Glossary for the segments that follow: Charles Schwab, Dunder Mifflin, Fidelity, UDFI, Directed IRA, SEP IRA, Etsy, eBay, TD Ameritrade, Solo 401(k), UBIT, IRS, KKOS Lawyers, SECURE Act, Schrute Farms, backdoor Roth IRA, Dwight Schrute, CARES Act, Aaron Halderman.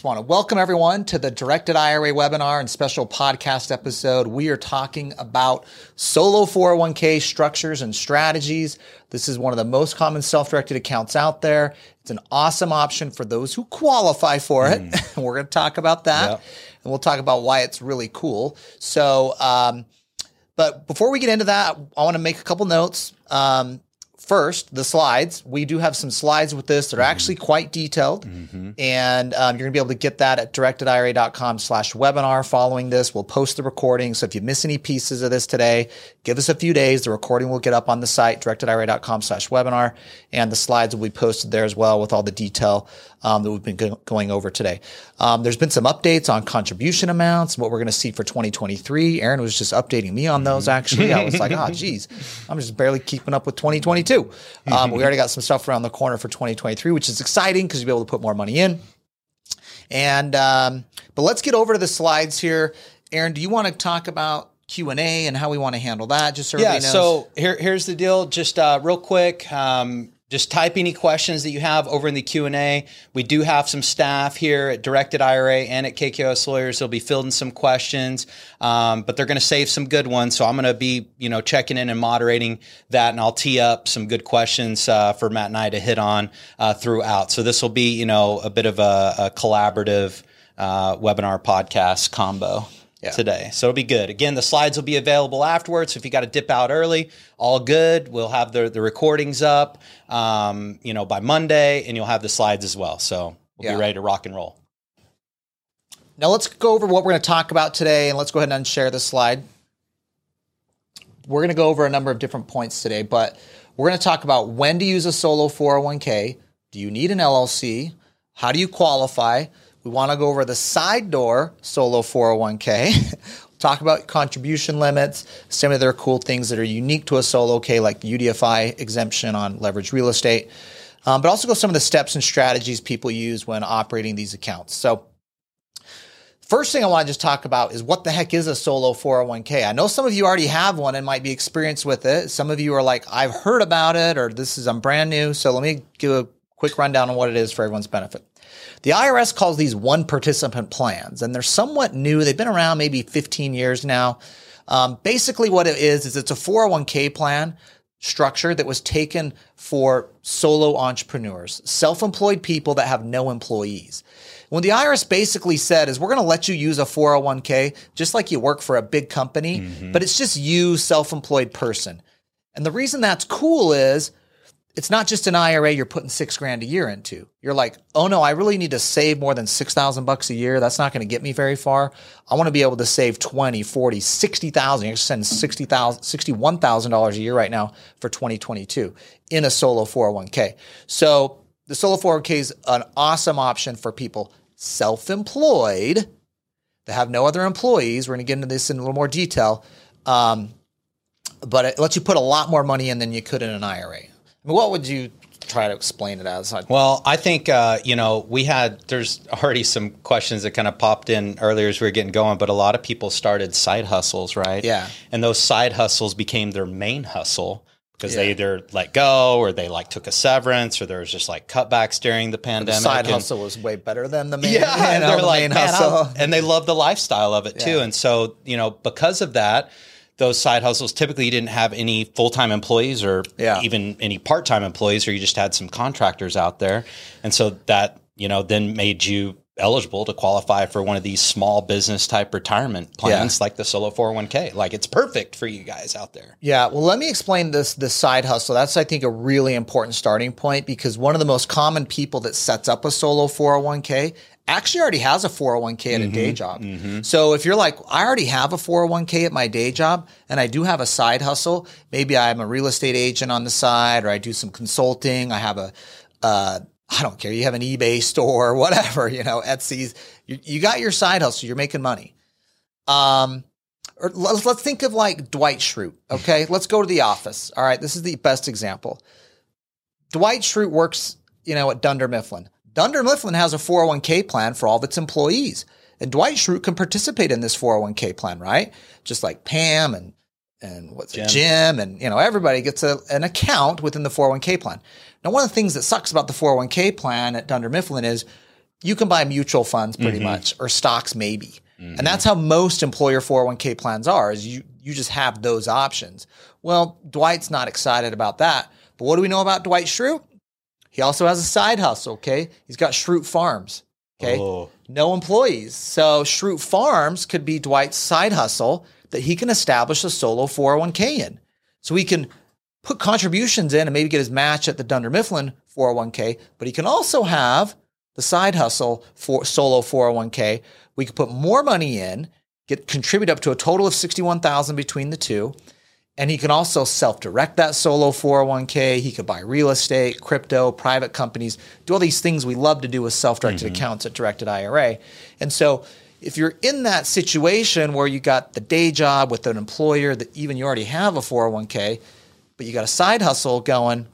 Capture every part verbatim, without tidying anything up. Just want to welcome everyone to the Directed I R A webinar and special podcast episode. We are talking about solo four oh one k structures and strategies. This is one of the most common self-directed accounts out there. It's an awesome option for those who qualify for it. Mm. We're going to talk about that, yep. And we'll talk about why it's really cool. So, um, but before we get into that, I want to make a couple notes. Um, First, the slides. We do have some slides with this that are mm-hmm. actually quite detailed, mm-hmm. and um, you're going to be able to get that at directed I R A dot com slash webinar. Following this, we'll post the recording, so if you miss any pieces of this today, give us a few days. The recording will get up on the site, directed I R A dot com slash webinar, and the slides will be posted there as well with all the detail um, that we've been go- going over today. Um, there's been some updates on contribution amounts, what we're going to see for twenty twenty-three. Aaron was just updating me on those, actually. I was like, oh, geez, I'm just barely keeping up with twenty twenty-two. Um, we already got some stuff around the corner for twenty twenty-three, which is exciting because you'll be able to put more money in. And um, but let's get over to the slides here. Aaron, do you want to talk about Q and A and how we want to handle that? Just so yeah, everybody knows. So here, here's the deal. Just uh, real quick, um, just type any questions that you have over in the Q and A. We do have some staff here at Directed I R A and at K K O S Lawyers. They'll be fielding some questions, um, but they're going to save some good ones. So I'm going to be, you know, checking in and moderating that, and I'll tee up some good questions uh, for Matt and I to hit on uh, throughout. So this will be, you know, a bit of a, a collaborative uh, webinar podcast combo. Yeah. Today. So it'll be good. Again, the slides will be available afterwards. So if you got to dip out early, all good. We'll have the, the recordings up, um, you know, by Monday, and you'll have the slides as well. So we'll yeah. be ready to rock and roll. Now let's go over what we're going to talk about today, and let's go ahead and unshare this slide. We're going to go over a number of different points today, but we're going to talk about when to use a solo four oh one k. Do you need an L L C? How do you qualify? We want to go over the side door solo four oh one k, talk about contribution limits, some of their cool things that are unique to a solo K, like U D F I exemption on leveraged real estate, um, but also go some of the steps and strategies people use when operating these accounts. So first thing I want to just talk about is what the heck is a solo four oh one k? I know some of you already have one and might be experienced with it. Some of you are like, I've heard about it, or this is, I'm brand new. So let me give a quick rundown on what it is for everyone's benefit. The I R S calls these one participant plans, and they're somewhat new. They've been around maybe fifteen years now. Um, basically what it is, is it's a four oh one k plan structure that was taken for solo entrepreneurs, self-employed people that have no employees. When the I R S basically said is we're going to let you use a four oh one k just like you work for a big company, mm-hmm. but it's just you, self-employed person. And the reason that's cool is it's not just an I R A you're putting six grand a year into. You're like, oh no, I really need to save more than six thousand bucks a year. That's not going to get me very far. I want to be able to save twenty, forty, sixty thousand. You're sending sixty thousand, sixty-one thousand dollars a year right now for twenty twenty-two in a solo four oh one k. So the solo four oh one k is an awesome option for people self-employed that have no other employees. We're going to get into this in a little more detail. Um, but it lets you put a lot more money in than you could in an I R A. What would you try to explain it as? Well, I think, uh, you know, we had, there's already some questions that kind of popped in earlier as we were getting going, but a lot of people started side hustles, right? Yeah. And those side hustles became their main hustle because yeah. they either let go or they like took a severance or there was just like cutbacks during the pandemic. The side and, hustle was way better than the main, yeah, you know, and they're the like, main hustle. I'll, and they love the lifestyle of it yeah. too. And so, you know, because of that, those side hustles typically didn't have any full-time employees or yeah. even any part-time employees, or you just had some contractors out there. And so that, you know, then made you eligible to qualify for one of these small business type retirement plans yeah. like the solo four oh one k. Like it's perfect for you guys out there. Yeah. Well, let me explain this, this side hustle. That's, I think, a really important starting point, because one of the most common people that sets up a solo four oh one k actually already has a four oh one k at mm-hmm, a day job. Mm-hmm. So if you're like, I already have a four oh one k at my day job and I do have a side hustle, maybe I'm a real estate agent on the side, or I do some consulting. I have a, uh, I don't care. You have an eBay store, whatever, you know, Etsy's, you, you got your side hustle. You're making money. Um, or let's, let's think of like Dwight Schrute. Okay. Let's go to The Office. All right. This is the best example. Dwight Schrute works, you know, at Dunder Mifflin. Dunder Mifflin has a four oh one k plan for all of its employees, and Dwight Schrute can participate in this four oh one k plan, right? Just like Pam and and what's Jim, Jim and you know everybody gets a, an account within the four oh one k plan. Now, one of the things that sucks about the four oh one k plan at Dunder Mifflin is you can buy mutual funds pretty mm-hmm. much, or stocks maybe. Mm-hmm. And that's how most employer four oh one K plans are, is you, you just have those options. Well, Dwight's not excited about that. But what do we know about Dwight Schrute? He also has a side hustle, okay? He's got Schrute Farms, okay? Oh. No employees. So Schrute Farms could be Dwight's side hustle that he can establish a solo four oh one K in. So he can put contributions in and maybe get his match at the Dunder Mifflin four oh one K, but he can also have the side hustle for solo four oh one K. We could put more money in, get contribute up to a total of sixty-one thousand dollars between the two. And he can also self-direct that solo four oh one K. He could buy real estate, crypto, private companies, do all these things we love to do with self-directed mm-hmm. accounts at Directed I R A. And so if you're in that situation where you got the day job with an employer that even you already have a four oh one K, but you got a side hustle going,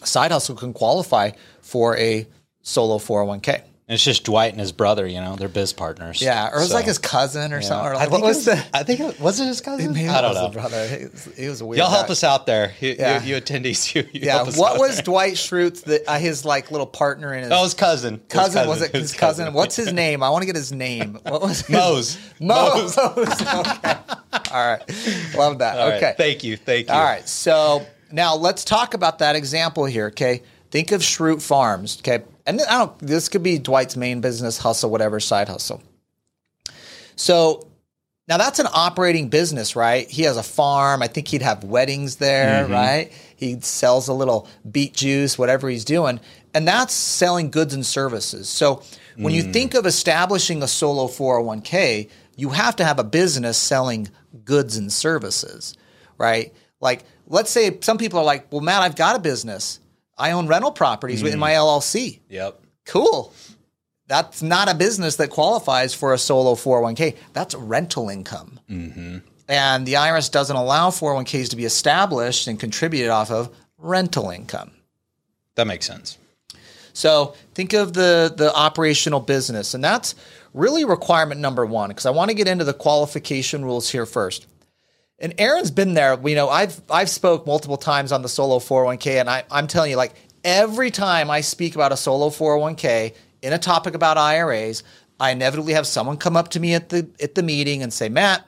a side hustle can qualify for a solo four oh one K. And it's just Dwight and his brother, you know, they're biz partners. Yeah, or it's so. like his cousin or yeah. something. Or like, I think what was it was, the, I think it, was it his cousin? Maybe I don't know. Brother. He was, he was a weird Y'all help guy. us out there. You, yeah. you, you attendees, you, you yeah. help us what out was there. Dwight Schrute, the, uh, his like little partner in his... Oh, his cousin. Cousin, his cousin. was it? His, his cousin. cousin. What's his name? I want to get his name. What was his? Mose. Mose. Mose. Okay. All right. Love that. All okay. Right. Thank you. Thank you. All right. So now let's talk about that example here, okay? Think of Schrute Farms, okay? And I don't, this could be Dwight's main business, hustle, whatever, side hustle. So now that's an operating business, right? He has a farm. I think he'd have weddings there, mm-hmm. right? He sells a little beet juice, whatever he's doing. And that's selling goods and services. So when mm. you think of establishing a solo four oh one K, you have to have a business selling goods and services, right? Like, let's say some people are like, well, Matt, I've got a business. I own rental properties mm. in my L L C. Yep. Cool. That's not a business that qualifies for a solo four oh one K. That's rental income. Mm-hmm. And the I R S doesn't allow four oh one Ks to be established and contributed off of rental income. That makes sense. So think of the, the operational business. And that's really requirement number one, because I want to get into the qualification rules here first. And Aaron's been there. You know, I've I've spoke multiple times on the solo four oh one K, and I, I'm telling you, like, every time I speak about a solo four oh one K in a topic about I R As, I inevitably have someone come up to me at the at the meeting and say, Matt,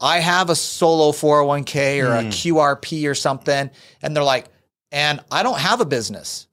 I have a solo four oh one K or mm. a Q R P or something. And they're like, and I don't have a business.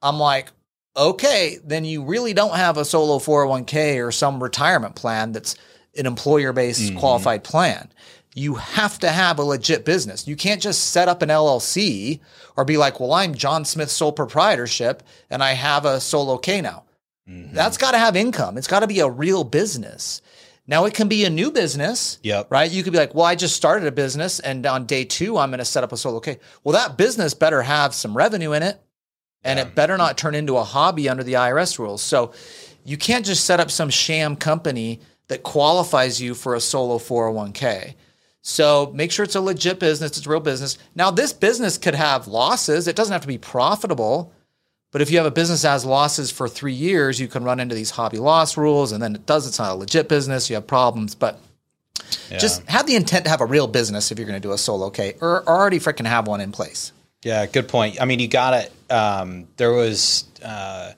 I'm like, okay, then you really don't have a solo four oh one K or some retirement plan that's an employer-based mm-hmm. qualified plan. You have to have a legit business. You can't just set up an L L C or be like, well, I'm John Smith's sole proprietorship and I have a solo K now. Mm-hmm. That's got to have income. It's got to be a real business. Now, it can be a new business, yep. right? You could be like, well, I just started a business and on day two, I'm going to set up a solo K. Well, that business better have some revenue in it and yeah. it better not turn into a hobby under the I R S rules. So you can't just set up some sham company that qualifies you for a solo four oh one K. So make sure it's a legit business. It's a real business. Now, this business could have losses. It doesn't have to be profitable. But if you have a business that has losses for three years, you can run into these hobby loss rules. And then it does. It's not a legit business. You have problems. But yeah. just have the intent to have a real business if you're going to do a solo K, or, or already freaking have one in place. Yeah, good point. I mean, you got it. Um, there was uh,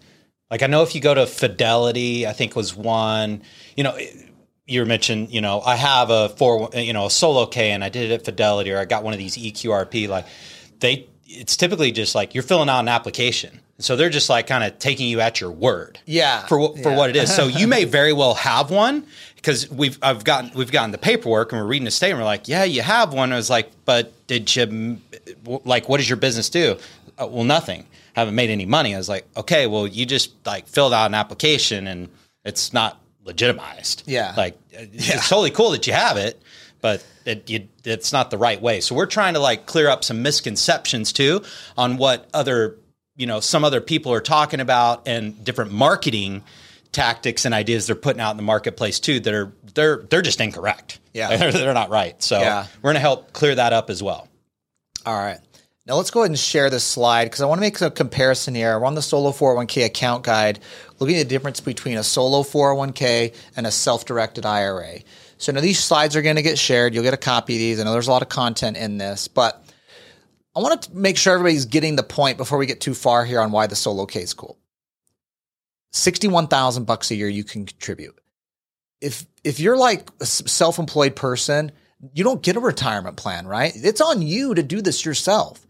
like I know if you go to Fidelity, I think was one, you know, it, you mentioned, you know, I have a four, you know, a solo K and I did it at Fidelity, or I got one of these E Q R P. Like they, it's typically just like you're filling out an application. So they're just like kind of taking you at your word. Yeah. For, for yeah. what it is. So you may very well have one, because we've, I've gotten, we've gotten the paperwork and we're reading the statement. We're like, yeah, you have one. I was like, but did you, like, what does your business do? Uh, well, nothing. I haven't made any money. I was like, okay, well, you just like filled out an application and it's not legitimized. Yeah. Like yeah. it's totally cool that you have it, but it, you, it's not the right way. So we're trying to like clear up some misconceptions too on what other, you know, some other people are talking about, and different marketing tactics and ideas they're putting out in the marketplace too, that are, they're, they're just incorrect. Yeah. They're, they're not right. So yeah. we're going to help clear that up as well. All right. Now let's go ahead and share this slide, because I want to make a comparison here. We're on the solo four oh one K account guide, looking at the difference between a solo four oh one K and a self-directed I R A. So now these slides are going to get shared. You'll get a copy of these. I know there's a lot of content in this, but I want to make sure everybody's getting the point before we get too far here on why the solo K is cool. sixty-one thousand bucks a year you can contribute. If if you're like a self-employed person, you don't get a retirement plan, right? It's on you to do this yourself.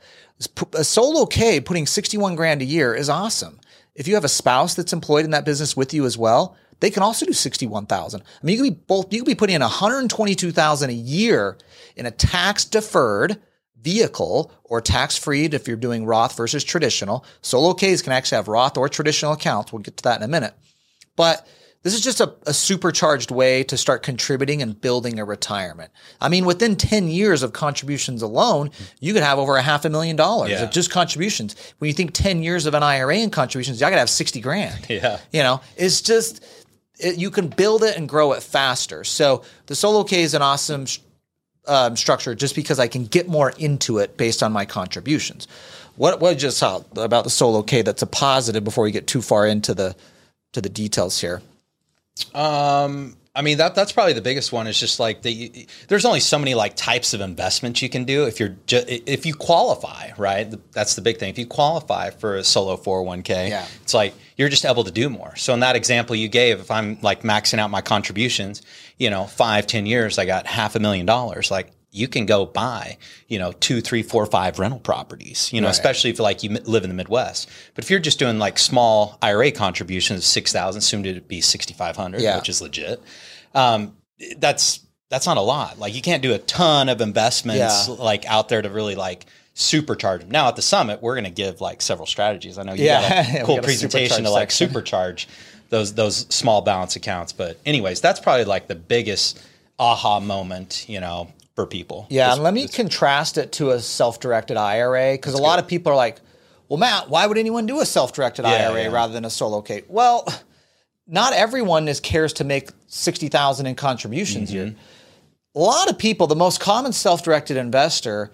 A solo K putting sixty-one grand a year is awesome. If you have a spouse that's employed in that business with you as well, they can also do sixty-one thousand. I mean, you could be both, you could be putting in one hundred twenty-two thousand a year in a tax deferred vehicle or tax freed if you're doing Roth versus traditional. Solo Ks can actually have Roth or traditional accounts. We'll get to that in a minute. But this is just a, a supercharged way to start contributing and building a retirement. I mean, within ten years of contributions alone, you could have over a half a million dollars yeah. of just contributions. When you think ten years of an I R A and contributions, I could have sixty grand. Yeah. You know, it's just, it, you can build it and grow it faster. So the Solo K is an awesome um, structure just because I can get more into it based on my contributions. What, what just how, about the Solo K that's a positive before we get too far into the, to the details here? Um, I mean, that, that's probably the biggest one is just like the, there's only so many like types of investments you can do if you're ju- if you qualify, right? That's the big thing. If you qualify for a solo four oh one k, yeah. it's like, you're just able to do more. So in that example you gave, if I'm like maxing out my contributions, you know, five, ten years, I got half a million dollars. Like you can go buy, you know, two, three, four, five rental properties, you know, right. especially if like you live in the Midwest. But if you're just doing like small I R A contributions of six thousand, assumed it'd be sixty-five hundred, yeah. which is legit. Um, that's, that's not a lot. Like you can't do a ton of investments yeah. like out there to really like supercharge them. Now at the summit, we're going to give like several strategies. I know you yeah. got a cool got presentation a to like section. Supercharge those, those small balance accounts. But anyways, that's probably like the biggest aha moment, you know, for people. Yeah. This, and let me this. contrast it to a self-directed I R A. Because a good. lot of people are like, well, Matt, why would anyone do a self-directed yeah, I R A yeah. rather than a solo K? Well, not everyone is cares to make sixty thousand in contributions. Mm-hmm. Here. A lot of people, the most common self-directed investor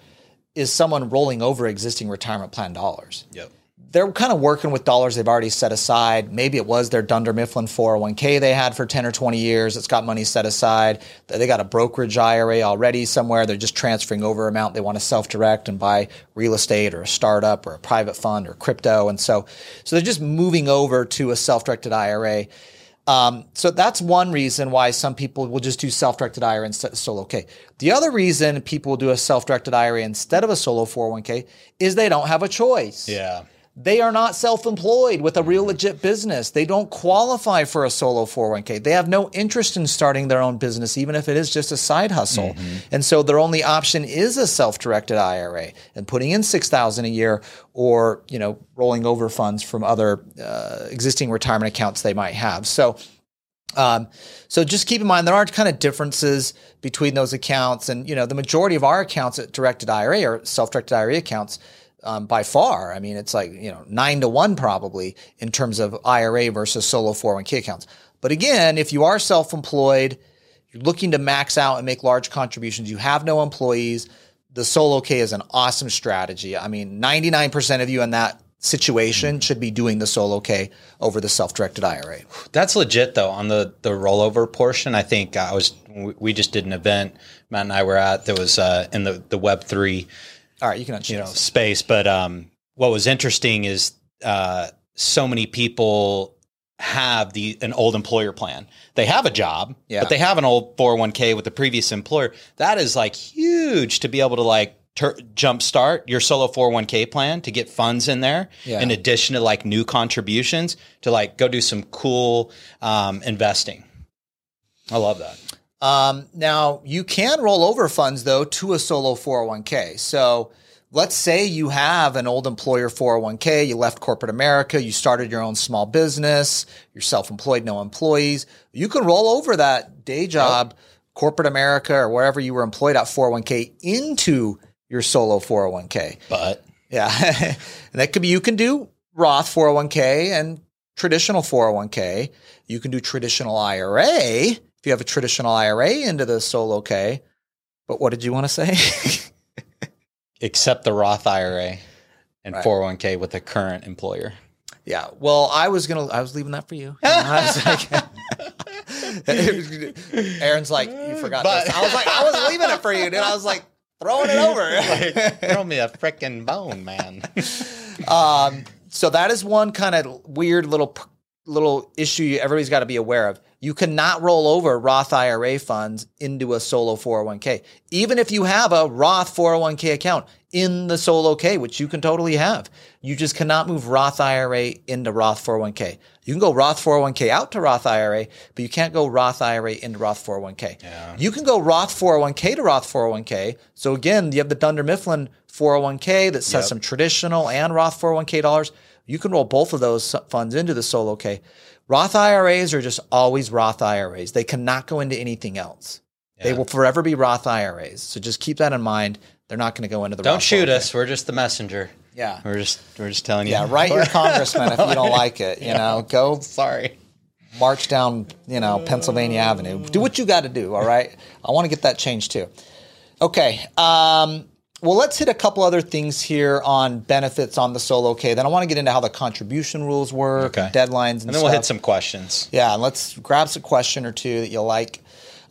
is someone rolling over existing retirement plan dollars. Yep. They're kind of working with dollars they've already set aside. Maybe it was their Dunder Mifflin four oh one k they had for ten or twenty years. It's got money set aside. They got a brokerage I R A already somewhere. They're just transferring over amount. They want to self-direct and buy real estate or a startup or a private fund or crypto. And so, so they're just moving over to a self-directed I R A. Um, so that's one reason why some people will just do self-directed I R A instead of solo K. The other reason people will do a self-directed I R A instead of a solo four oh one k is they don't have a choice. Yeah. They are not self-employed with a real legit business. They don't qualify for a solo four oh one k. They have no interest in starting their own business, even if it is just a side hustle. Mm-hmm. And so their only option is a self-directed I R A and putting in six thousand dollars a year or, you know, rolling over funds from other uh, existing retirement accounts they might have. So, um, so just keep in mind, there are kind of differences between those accounts. And, you know, the majority of our accounts at Directed I R A are self-directed I R A accounts. Um, by far. I mean, it's like, you know, nine to one probably in terms of I R A versus solo four oh one k accounts. But again, if you are self-employed, you're looking to max out and make large contributions, you have no employees, the solo K is an awesome strategy. I mean, ninety-nine percent of you in that situation should be doing the solo K over the self-directed I R A. That's legit though. On the, the rollover portion, I think I was, we just did an event Matt and I were at that was uh, in the, the Web three All right, you can you know space, but um, what was interesting is uh, so many people have the an old employer plan. They have a job, yeah. but they have an old four oh one k with the previous employer. That is like huge to be able to like ter- jumpstart your solo four oh one k plan to get funds in there yeah. in addition to like new contributions to like go do some cool um, investing. I love that. Um, now you can roll over funds though to a solo four oh one k. So let's say you have an old employer four oh one k, you left corporate America, you started your own small business, you're self-employed, no employees. You can roll over that day job, yep. corporate America or wherever you were employed at four oh one k into your solo four oh one k. But yeah, and that could be, you can do Roth four oh one k and traditional four oh one k. You can do traditional I R A. If you have a traditional I R A into the solo K, but what did you want to say? Except the Roth I R A and right. four oh one k with a current employer. Yeah. Well, I was going to, I was leaving that for you. I was like, Aaron's like, you forgot but. this. I was like, I was leaving it for you, dude. I was like throwing it over. Like, throw me a freaking bone, man. um, so that is one kind of weird little little issue everybody's got to be aware of. You cannot roll over Roth I R A funds into a solo four oh one k. Even if you have a Roth four oh one k account in the solo K, which you can totally have, you just cannot move Roth I R A into Roth four oh one k. You can go Roth four oh one k out to Roth I R A, but you can't go Roth I R A into Roth four oh one k. Yeah. You can go Roth four oh one k to Roth four oh one k. So again, you have the Dunder Mifflin four oh one k that has yep. some traditional and Roth four oh one k dollars. You can roll both of those funds into the solo K. Roth I R As are just always Roth I R As. They cannot go into anything else. Yeah. They will forever be Roth I R As. So just keep that in mind. They're not going to go into the Roth. Don't shoot us. We're just the messenger. Yeah. We're just we're just telling you. Yeah, write your congressman if you don't like it. You yeah. know, go sorry. March down, you know, Pennsylvania Avenue. Do what you got to do, all right? I want to get that changed too. Okay. Um Well, let's hit a couple other things here on benefits on the solo K. Then I want to get into how the contribution rules work, okay. deadlines, and stuff. And then we'll hit some questions. Yeah, and let's grab some question or two that you'll like.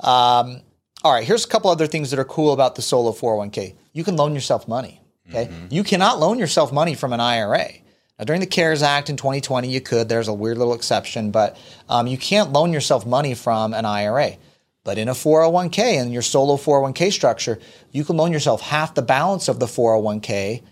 Um, all right, here's a couple other things that are cool about the solo four oh one k. You can loan yourself money. Okay, mm-hmm. You cannot loan yourself money from an I R A. Now, during the CARES Act in twenty twenty, you could. There's a weird little exception, but um, you can't loan yourself money from an I R A. But in a four oh one k, in your solo four oh one k structure, you can loan yourself half the balance of the four oh one k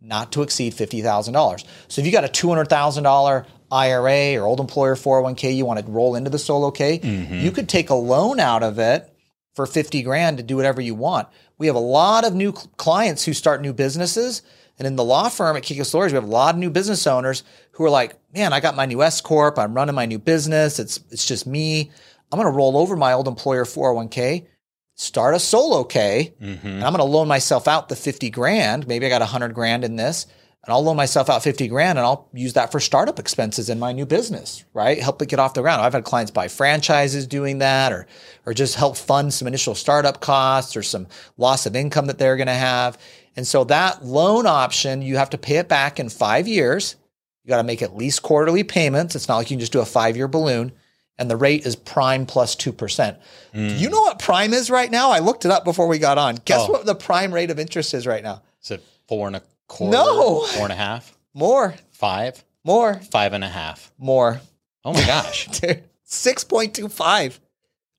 not to exceed fifty thousand dollars. So if you got a two hundred thousand dollars I R A or old employer four oh one k you want to roll into the solo K, mm-hmm. you could take a loan out of it for fifty grand to do whatever you want. We have a lot of new clients who start new businesses. And in the law firm at K K O S Lawyers, we have a lot of new business owners who are like, man, I got my new S Corp. I'm running my new business. It's it's just me. I'm going to roll over my old employer four oh one k, start a solo K, mm-hmm. and I'm going to loan myself out the fifty grand. Maybe I got a hundred grand in this, and I'll loan myself out fifty grand and I'll use that for startup expenses in my new business, right? Help it get off the ground. I've had clients buy franchises doing that, or, or just help fund some initial startup costs or some loss of income that they're going to have. And so that loan option, you have to pay it back in five years. You got to make at least quarterly payments. It's not like you can just do a five-year balloon. And the rate is prime plus two percent. Mm. You know what prime is right now? I looked it up before we got on. Guess oh. what the prime rate of interest is right now? Is it four and a quarter? No. Four and a half? More. Five? More. Five and a half? More. Oh, my gosh. Dude, six point two five.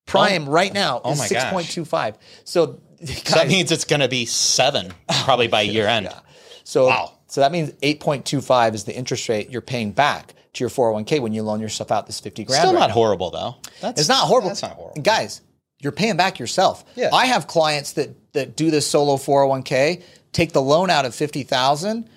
Prime oh. right now oh is my six point two five. So, guys, so that means it's going to be seven probably by year end. Yeah. So, wow. So that means eight point two five is the interest rate you're paying back to your four oh one k when you loan yourself out this fifty grand. Still right not now. Horrible though. That's, it's not horrible. That's not horrible. Guys, you're paying back yourself. Yeah. I have clients that that do this solo four oh one k, take the loan out of fifty thousand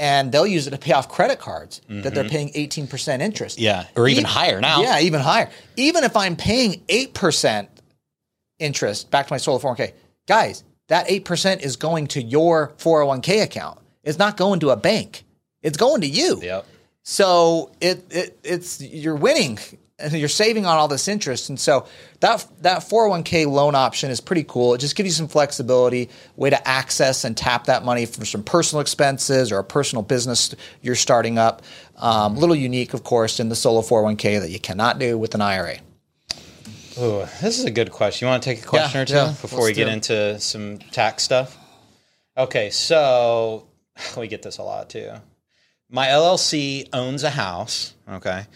and they'll use it to pay off credit cards mm-hmm. that they're paying eighteen percent interest. Yeah, or even, even higher now. Yeah, even higher. Even if I'm paying eight percent interest back to my solo four oh one k, guys, that eight percent is going to your four oh one k account. It's not going to a bank. It's going to you. Yep. So it, it it's you're winning and you're saving on all this interest. And so that that four oh one k loan option is pretty cool. It just gives you some flexibility, way to access and tap that money for some personal expenses or a personal business you're starting up. Um, a little unique, of course, in the solo four oh one k that you cannot do with an I R A. Ooh, this is a good question. You want to take a question yeah, or two yeah, before we get it. into some tax stuff? Okay, so we get this a lot too. My L L C owns a house, okay?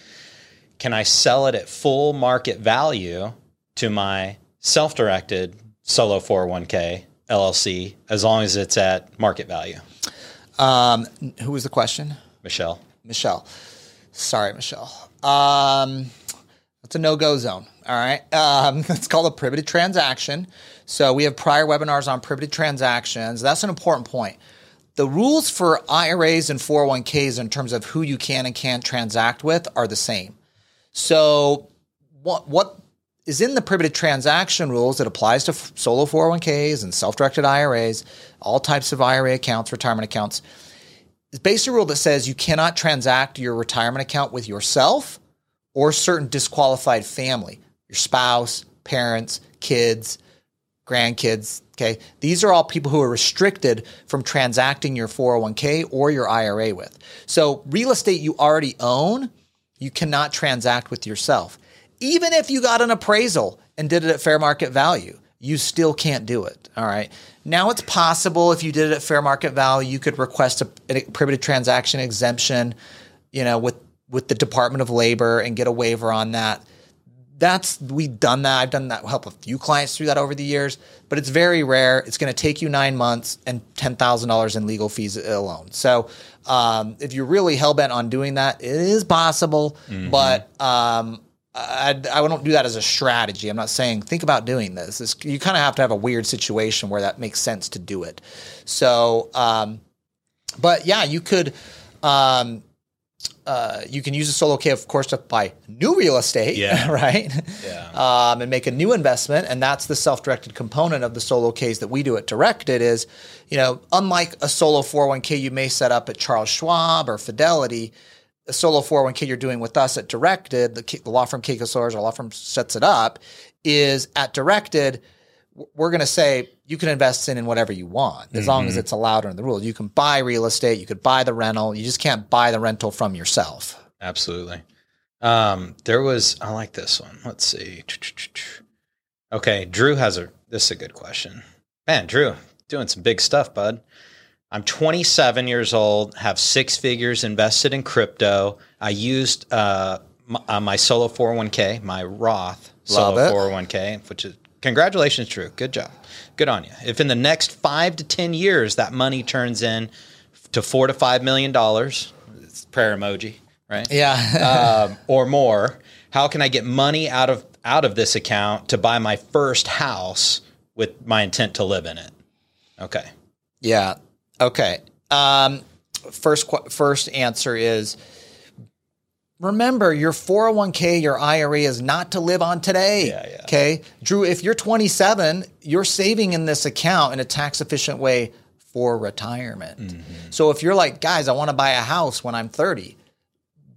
Can I sell it at full market value to my self-directed solo four oh one k L L C as long as it's at market value? Um, who was the question? Michelle. Michelle. Sorry, Michelle. Um, that's a no-go zone, all right? Um, it's called a prohibited transaction. So we have prior webinars on prohibited transactions. That's an important point. The rules for I R As and four oh one ks in terms of who you can and can't transact with are the same. So what, what is in the prohibited transaction rules that applies to solo four oh one ks and self-directed I R As, all types of I R A accounts, retirement accounts, is basically a rule that says you cannot transact your retirement account with yourself or certain disqualified family, your spouse, parents, kids, grandkids. Okay. These are all people who are restricted from transacting your four oh one k or your I R A with. So real estate you already own, you cannot transact with yourself. Even if you got an appraisal and did it at fair market value, you still can't do it. All right. Now it's possible if you did it at fair market value, you could request a prohibited transaction exemption, you know, with with the Department of Labor and get a waiver on that. That's, we've done that. I've done that, help a few clients through that over the years, but it's very rare. It's going to take you nine months and ten thousand dollars in legal fees alone. So, um, if you're really hell bent on doing that, it is possible, mm-hmm. but, um, I, I don't do that as a strategy. I'm not saying think about doing this. It's, you kind of have to have a weird situation where that makes sense to do it. So, um, but yeah, you could, um, Uh, you can use a solo K, of course, to buy new real estate, yeah. right? Yeah. Um, and make a new investment. And that's the self-directed component of the solo Ks that we do at Directed is, you know, unlike a solo four oh one K you may set up at Charles Schwab or Fidelity, a solo four oh one K you're doing with us at Directed, the, K- the law firm K K O S Lawyers, our law firm sets it up, is at Directed, we're going to say you can invest in, in whatever you want as mm-hmm. long as it's allowed under the rules. You can buy real estate. You could buy the rental. You just can't buy the rental from yourself. Absolutely. Um, there was, I like this one. Let's see. Okay. Drew has a, this is a good question, man. Drew, doing some big stuff, bud. I'm twenty-seven years old, have six figures invested in crypto. I used, uh, my, uh, my solo four oh one K, my Roth solo four oh one K, which is, congratulations, Drew. Good job. Good on you. If in the next five to ten years that money turns in to four to five million dollars, it's prayer emoji, right? Yeah, um, or more. How can I get money out of out of this account to buy my first house with my intent to live in it? Okay. Yeah. Okay. Um, first, qu- first answer is. Remember, your four oh one K, your I R A is not to live on today, yeah, yeah. okay? Drew, if you're twenty-seven, you're saving in this account in a tax-efficient way for retirement. Mm-hmm. So if you're like, guys, I want to buy a house when I'm thirty,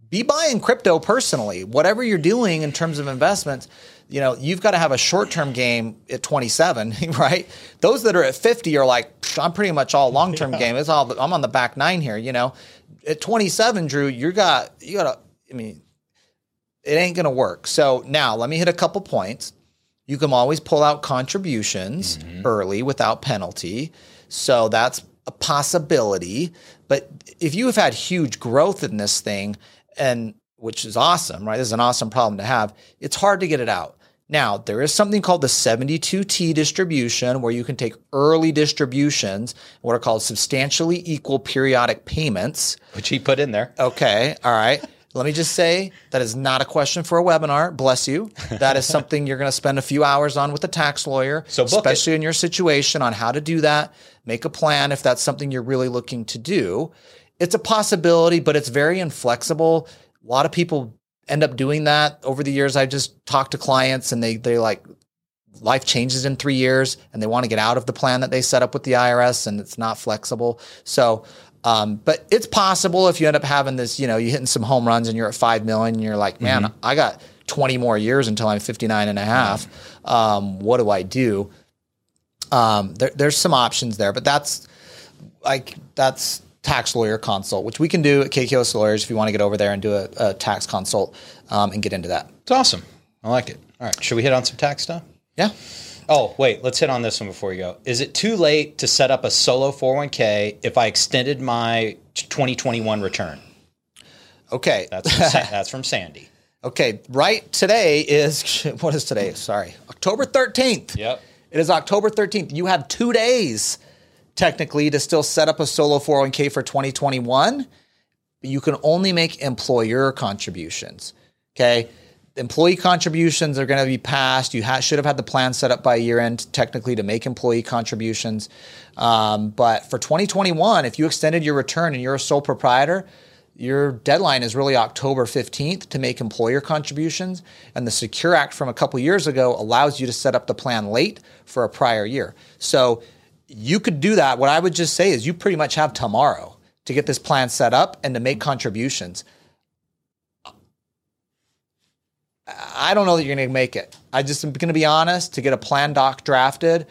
be buying crypto personally. Whatever you're doing in terms of investments, you know, you've got to have a short-term game at twenty-seven, right? Those that are at fifty are like, I'm pretty much all long-term yeah. game. It's all I'm on the back nine here, you know? At twenty-seven, Drew, you got you got to – I mean, it ain't going to work. So now let me hit a couple points. You can always pull out contributions mm-hmm. early without penalty. So that's a possibility. But if you have had huge growth in this thing, and which is awesome, right? This is an awesome problem to have. It's hard to get it out. Now, there is something called the seventy-two T distribution where you can take early distributions, what are called substantially equal periodic payments. Which he put in there. Okay. All right. Let me just say that is not a question for a webinar. Bless you. That is something you're going to spend a few hours on with a tax lawyer, so especially it. in your situation on how to do that. Make a plan if that's something you're really looking to do. It's a possibility, but it's very inflexible. A lot of people end up doing that. Over the years, I've just talked to clients and they they like life changes in three years and they want to get out of the plan that they set up with the I R S and it's not flexible. So Um, but it's possible if you end up having this, you know, you're hitting some home runs and you're at five million and you're like, man, mm-hmm. I got twenty more years until I'm fifty-nine and a half. Mm-hmm. Um, what do I do? Um, there, there's some options there, but that's like, that's tax lawyer consult, which we can do at K K O S Lawyers if you want to get over there and do a, a tax consult, um, and get into that. It's awesome. I like it. All right. Should we hit on some tax stuff? Yeah. Oh, wait, let's hit on this one before we go. Is it too late to set up a solo four oh one K if I extended my twenty twenty-one return? Okay. That's from, Sa- that's from Sandy. Okay. Right. Today is, what is today? Sorry. October thirteenth. Yep. It is October thirteenth. You have two days technically to still set up a solo four oh one K for twenty twenty-one. You can only make employer contributions. Okay. Employee contributions are going to be passed. You ha- should have had the plan set up by year end technically to make employee contributions. Um, but for twenty twenty-one, if you extended your return and you're a sole proprietor, your deadline is really October fifteenth to make employer contributions. And the Secure Act from a couple years ago allows you to set up the plan late for a prior year. So you could do that. What I would just say is you pretty much have tomorrow to get this plan set up and to make contributions. I don't know that you're going to make it. I just am going to be honest, to get a plan doc drafted,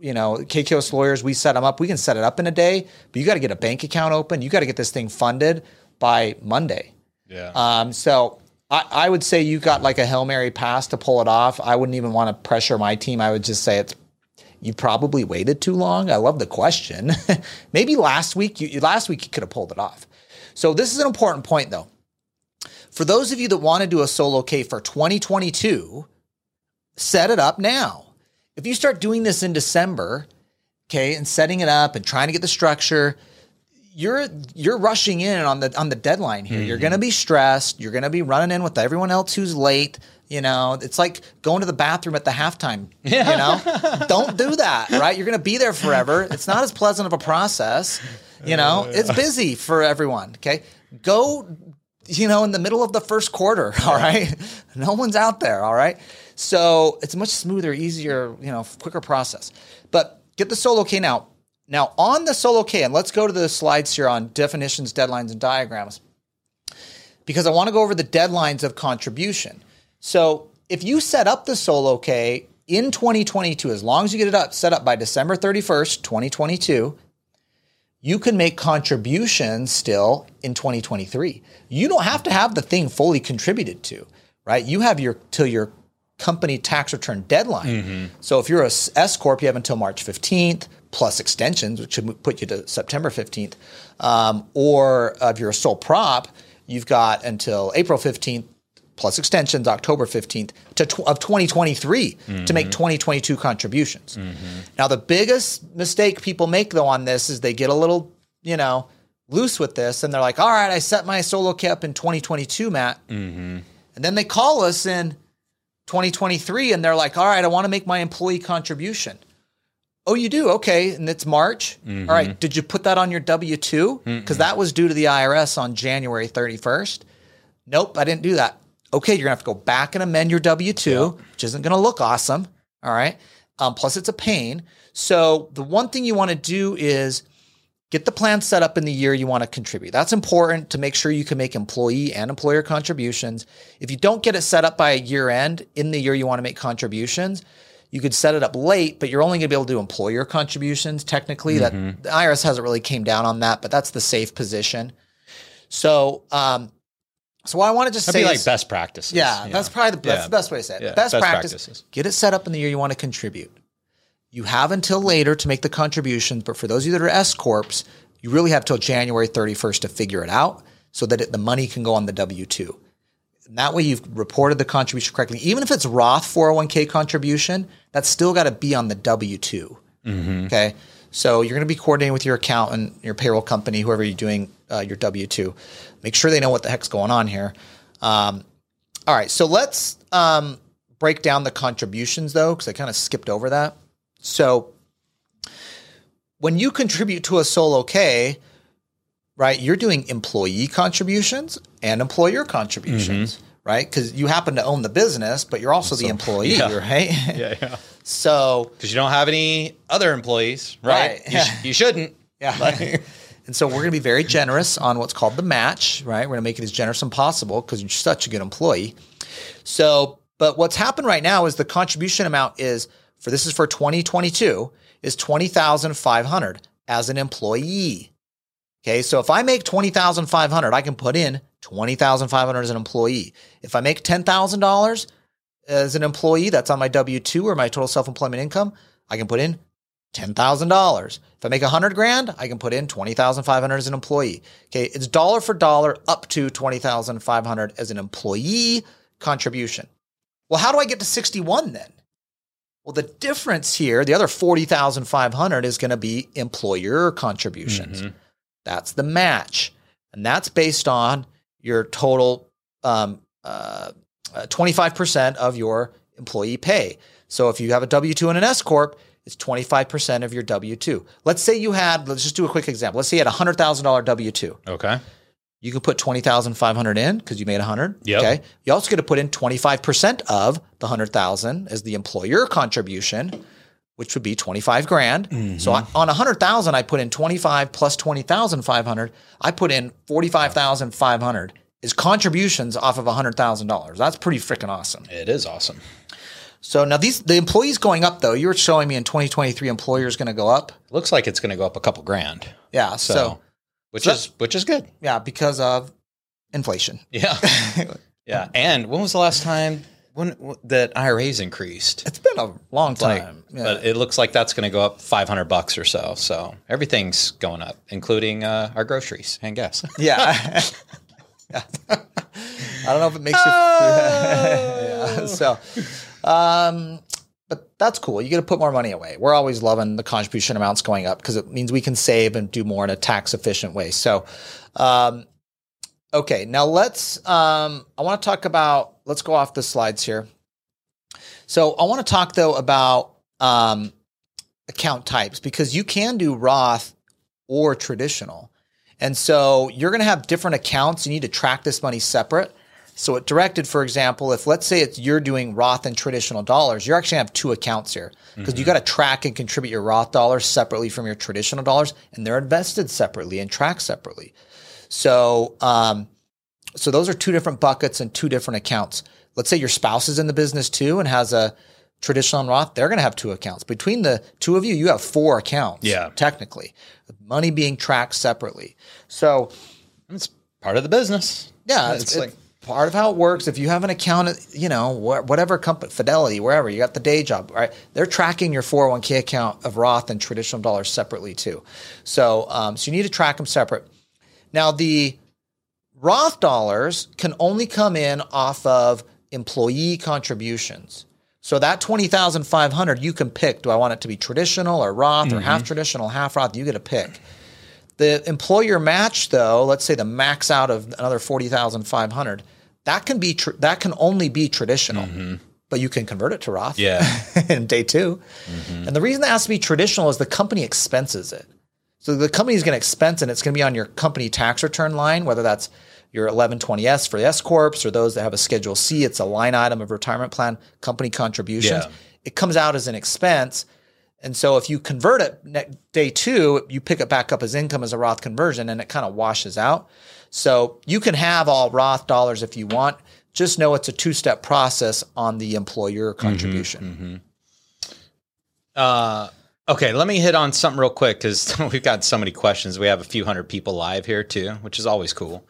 you know, K K O S Lawyers, we set them up. We can set it up in a day, but you got to get a bank account open. You got to get this thing funded by Monday. Yeah. Um, so I, I would say you got like a Hail Mary pass to pull it off. I wouldn't even want to pressure my team. I would just say it's, you probably waited too long. I love the question. Maybe last week, you, last week you could have pulled it off. So this is an important point though. for those of you that want to do a solo K for twenty twenty-two, set it up now. If you start doing this in December, okay, and setting it up and trying to get the structure, you're you're rushing in on the on the deadline here. Mm-hmm. You're going to be stressed. You're going to be running in with everyone else who's late. You know, it's like going to the bathroom at the halftime, yeah. you know, don't do that, right? You're going to be there forever. It's not as pleasant of a process, you know, uh, yeah. it's busy for everyone. Okay. Go, you know, in the middle of the first quarter. All right. No one's out there. All right. So it's a much smoother, easier, you know, quicker process, but get the solo K now. Now on the solo K, and let's go to the slides here on definitions, deadlines, and diagrams, because I want to go over the deadlines of contribution. So if you set up the solo K in twenty twenty-two, as long as you get it up, set up by December thirty-first, twenty twenty-two, you can make contributions still in twenty twenty-three. You don't have to have the thing fully contributed to, right? You have your till your company tax return deadline. Mm-hmm. So if you're a S corp, you have until March fifteenth plus extensions, which should put you to September fifteenth. Um, or if you're a sole prop, you've got until April fifteenth. Plus extensions, October fifteenth to tw- of twenty twenty-three mm-hmm. to make twenty twenty-two contributions. Mm-hmm. Now, the biggest mistake people make, though, on this is they get a little, you know, loose with this. And they're like, all right, I set my solo K up in twenty twenty-two, Matt. Mm-hmm. And then they call us in twenty twenty-three and they're like, all right, I want to make my employee contribution. Oh, you do? Okay. And it's March. Mm-hmm. All right. Did you put that on your W two? Because that was due to the I R S on January thirty-first. Nope, I didn't do that. Okay, you're gonna have to go back and amend your W two, yeah. which isn't gonna look awesome, all right? Um, plus it's a pain. So the one thing you wanna do is get the plan set up in the year you wanna contribute. That's important to make sure you can make employee and employer contributions. If you don't get it set up by year end in the year you wanna make contributions, you could set it up late, but you're only gonna be able to do employer contributions technically. Mm-hmm. That the I R S hasn't really came down on that, but that's the safe position. So, um, So what I want to just That'd say be like is, best practices. Yeah, that's know? probably the, that's yeah. the best way to say it. Yeah, best best practice, practices. Get it set up in the year you want to contribute. You have until later to make the contributions, but for those of you that are S corps, you really have till January thirty-first to figure it out so that it, the money can go on the W two. And that way you've reported the contribution correctly. Even if it's Roth four oh one k contribution, that's still got to be on the W two. Mm-hmm. Okay. So you're going to be coordinating with your accountant, your payroll company, whoever you're doing uh, your W two. Make sure they know what the heck's going on here. Um, all right, so let's um, break down the contributions, though, because I kind of skipped over that. So when you contribute to a solo K, right, you're doing employee contributions and employer contributions, mm-hmm. right? Because you happen to own the business, but you're also so, the employee, yeah. right? Yeah, yeah. So, because you don't have any other employees, right? right. You, sh- you shouldn't. Yeah. Like. And so we're going to be very generous on what's called the match, right? We're going to make it as generous as possible because you're such a good employee. So, but what's happened right now is the contribution amount is for this is for twenty twenty-two is twenty thousand five hundred dollars as an employee. Okay, so if I make twenty thousand five hundred dollars, I can put in twenty thousand five hundred dollars as an employee. If I make ten thousand dollars. As an employee, that's on my W two or my total self-employment income, I can put in ten thousand dollars. If I make a hundred grand, I can put in twenty thousand five hundred as an employee. Okay. It's dollar for dollar up to twenty thousand five hundred as an employee contribution. Well, how do I get to sixty-one then? Well, the difference here, the other forty thousand five hundred is going to be employer contributions. Mm-hmm. That's the match. And that's based on your total, um, uh, Uh, twenty-five percent of your employee pay. So if you have a W two and an S corp, it's twenty-five percent of your W two. Let's say you had, let's just do a quick example. Let's say you had a hundred thousand dollar W two. Okay. You can put twenty thousand five hundred in because you made a hundred. Yep. Okay. You also get to put in twenty-five percent of the hundred thousand as the employer contribution, which would be twenty-five grand. Mm-hmm. So I, on a hundred thousand, I put in twenty-five plus twenty thousand five hundred. I put in forty-five thousand five hundred. Is contributions off of one hundred thousand dollars. That's pretty freaking awesome. It is awesome. So now these the employees going up, though. You were showing me in twenty twenty-three employers going to go up. Looks like it's going to go up a couple grand. Yeah. So, so which so, is which is good. Yeah, because of inflation. Yeah. yeah. And when was the last time when that I R As increased? It's been a long it's time. Like, yeah. But it looks like that's going to go up five hundred bucks or so. So everything's going up, including uh, our groceries and gas. Yeah. Yeah. I don't know if it makes oh. you. Yeah. So, um, but that's cool. You get to put more money away. We're always loving the contribution amounts going up because it means we can save and do more in a tax efficient way. So, um, okay. Now let's, um, I want to talk about, let's go off the slides here. So I want to talk though about, um, account types, because you can do Roth or traditional. And so you're going to have different accounts. You need to track this money separate. So at Directed, for example, if let's say it's you're doing Roth and traditional dollars, you're actually going to have two accounts here because mm-hmm. you got to track and contribute your Roth dollars separately from your traditional dollars, and they're invested separately and tracked separately. So, um, so those are two different buckets and two different accounts. Let's say your spouse is in the business too and has a traditional and Roth, they're going to have two accounts. Between the two of you, you have four accounts, yeah. technically. Money being tracked separately. So it's part of the business. Yeah. It's, it's like part of how it works. If you have an account, you know, whatever company, Fidelity, wherever, you got the day job, right? They're tracking your four oh one k account of Roth and traditional dollars separately too. So, um, so you need to track them separate. Now the Roth dollars can only come in off of employee contributions. So that twenty thousand five hundred dollars, you can pick. Do I want it to be traditional or Roth mm-hmm. or half traditional, half Roth? You get to pick. The employer match, though, let's say the max out of another forty thousand five hundred dollars, that can be tr- that can only be traditional, mm-hmm. but you can convert it to Roth yeah. in day two. Mm-hmm. And the reason that has to be traditional is the company expenses it. So the company is going to expense it. It's going to be on your company tax return line, whether that's your eleven twenty S for the S corps or those that have a Schedule C, it's a line item of retirement plan company contributions. Yeah. It comes out as an expense. And so if you convert it day two, you pick it back up as income as a Roth conversion and it kind of washes out. So you can have all Roth dollars if you want. Just know it's a two-step process on the employer contribution. Mm-hmm, mm-hmm. Uh, okay, let me hit on something real quick because we've got so many questions. We have a few hundred people live here too, which is always cool.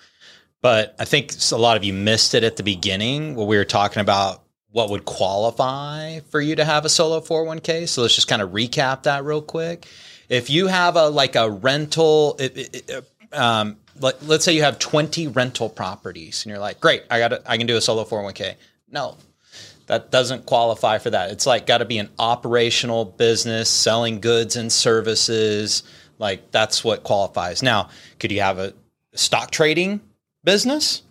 But I think a lot of you missed it at the beginning when we were talking about what would qualify for you to have a solo four oh one k. So let's just kind of recap that real quick. If you have a like a rental, it, it, it, um, let, let's say you have twenty rental properties and you're like, great, I got I can do a solo four oh one k. No, that doesn't qualify for that. It's like got to be an operational business selling goods and services. Like that's what qualifies. Now, could you have a stock trading business?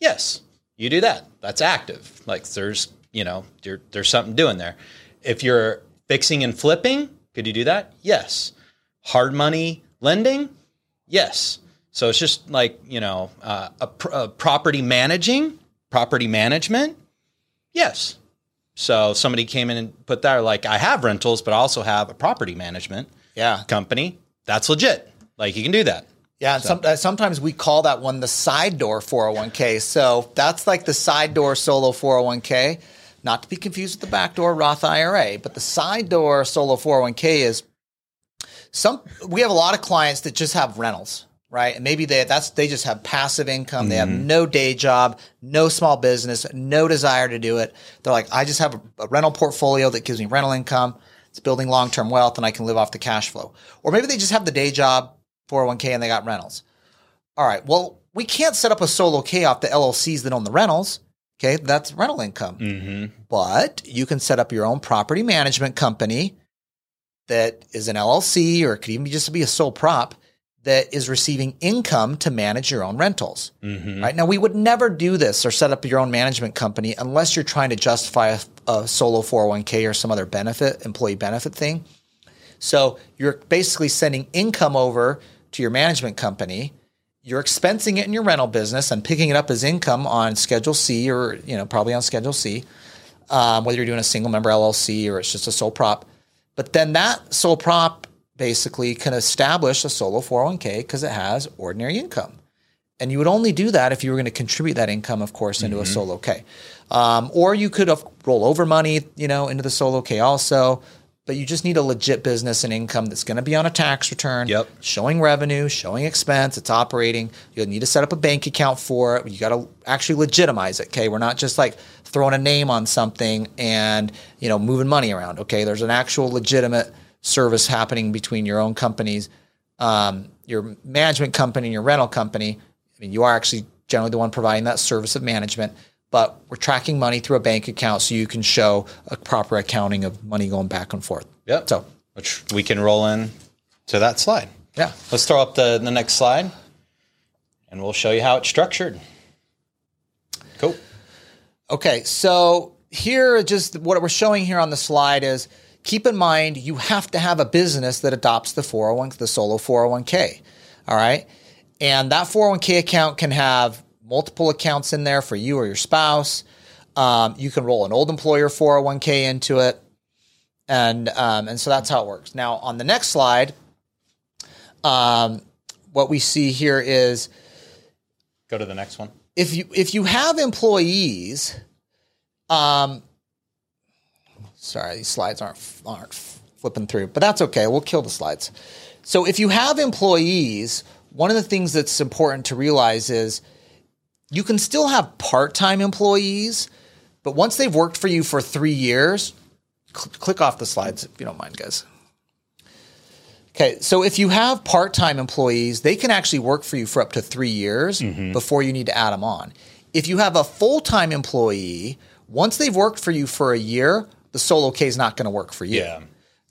Yes, you do that. That's active. Like there's, you know, there, there's something doing there. If you're fixing and flipping, could you do that? Yes. Hard money lending? Yes. So it's just like, you know, uh, a, a property managing, property management. Yes. So somebody came in and put that like, I have rentals, but I also have a property management yeah. company. That's legit. Like you can do that. Yeah, and so. some, sometimes we call that one the side door four oh one k. So that's like the side door solo four oh one k, not to be confused with the back door Roth I R A, but the side door solo four oh one k is some. We have a lot of clients that just have rentals, right? And maybe they that's they just have passive income. Mm-hmm. They have no day job, no small business, no desire to do it. They're like, I just have a, a rental portfolio that gives me rental income. It's building long-term wealth, and I can live off the cash flow. Or maybe they just have the day job, four oh one k, and they got rentals. All right. Well, we can't set up a solo K off the L L Cs that own the rentals. Okay. That's rental income. Mm-hmm. But you can set up your own property management company that is an L L C, or it could even just be a sole prop that is receiving income to manage your own rentals. Mm-hmm. Right. Now, we would never do this or set up your own management company unless you're trying to justify a, a solo four oh one k or some other benefit, employee benefit thing. So you're basically sending income over to your management company. You're expensing it in your rental business and picking it up as income on Schedule C, or, you know, probably on Schedule C, um, whether you're doing a single member L L C or it's just a sole prop. But then that sole prop basically can establish a solo four oh one k because it has ordinary income. And you would only do that if you were going to contribute that income, of course, into mm-hmm. a solo K. Um, or you could roll over money, you know, into the solo K also. But you just need a legit business and income that's going to be on a tax return, yep. showing revenue, showing expense, it's operating. You'll need to set up a bank account for it. You got to actually legitimize it, okay? We're not just like throwing a name on something and, you know, moving money around, okay? There's an actual legitimate service happening between your own companies, um, your management company and your rental company. I mean, you are actually generally the one providing that service of management, but we're tracking money through a bank account so you can show a proper accounting of money going back and forth. Yep. So, which we can roll in to that slide. Yeah. Let's throw up the, the next slide and we'll show you how it's structured. Cool. Okay. So here, just what we're showing here on the slide is, keep in mind, you have to have a business that adopts the four oh one, the solo four oh one k. All right. And that four oh one k account can have multiple accounts in there for you or your spouse. Um, you can roll an old employer four oh one k into it. And, um, and so that's how it works. Now on the next slide, um, what we see here is, go to the next one. If you, if you have employees, um, Sorry, these slides aren't aren't flipping through, but that's okay. We'll kill the slides. So if you have employees, one of the things that's important to realize is you can still have part-time employees, but once they've worked for you for three years, cl- click off the slides if you don't mind, guys. Okay, so if you have part-time employees, they can actually work for you for up to three years mm-hmm. before you need to add them on. If you have a full-time employee, once they've worked for you for a year, the solo K is not going to work for you. Yeah.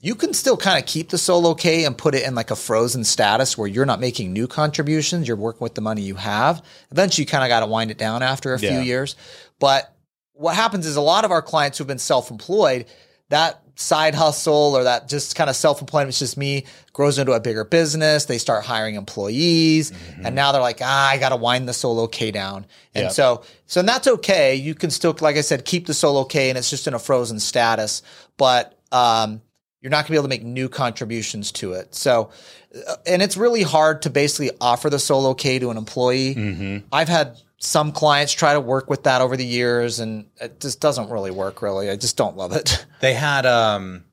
You can still kind of keep the solo K and put it in like a frozen status where you're not making new contributions. You're working with the money you have. Eventually, you kind of got to wind it down after a yeah. few years. But what happens is a lot of our clients who've been self-employed, that side hustle or that just kind of self-employment, it's just me, grows into a bigger business. They start hiring employees. Mm-hmm. And now they're like, ah, I got to wind the solo K down. And yep. so, so and that's okay. You can still, like I said, keep the solo K and it's just in a frozen status, but, um, you're not gonna be able to make new contributions to it. So, and it's really hard to basically offer the solo K to an employee. Mm-hmm. I've had some clients try to work with that over the years and it just doesn't really work really. I just don't love it. They had, um,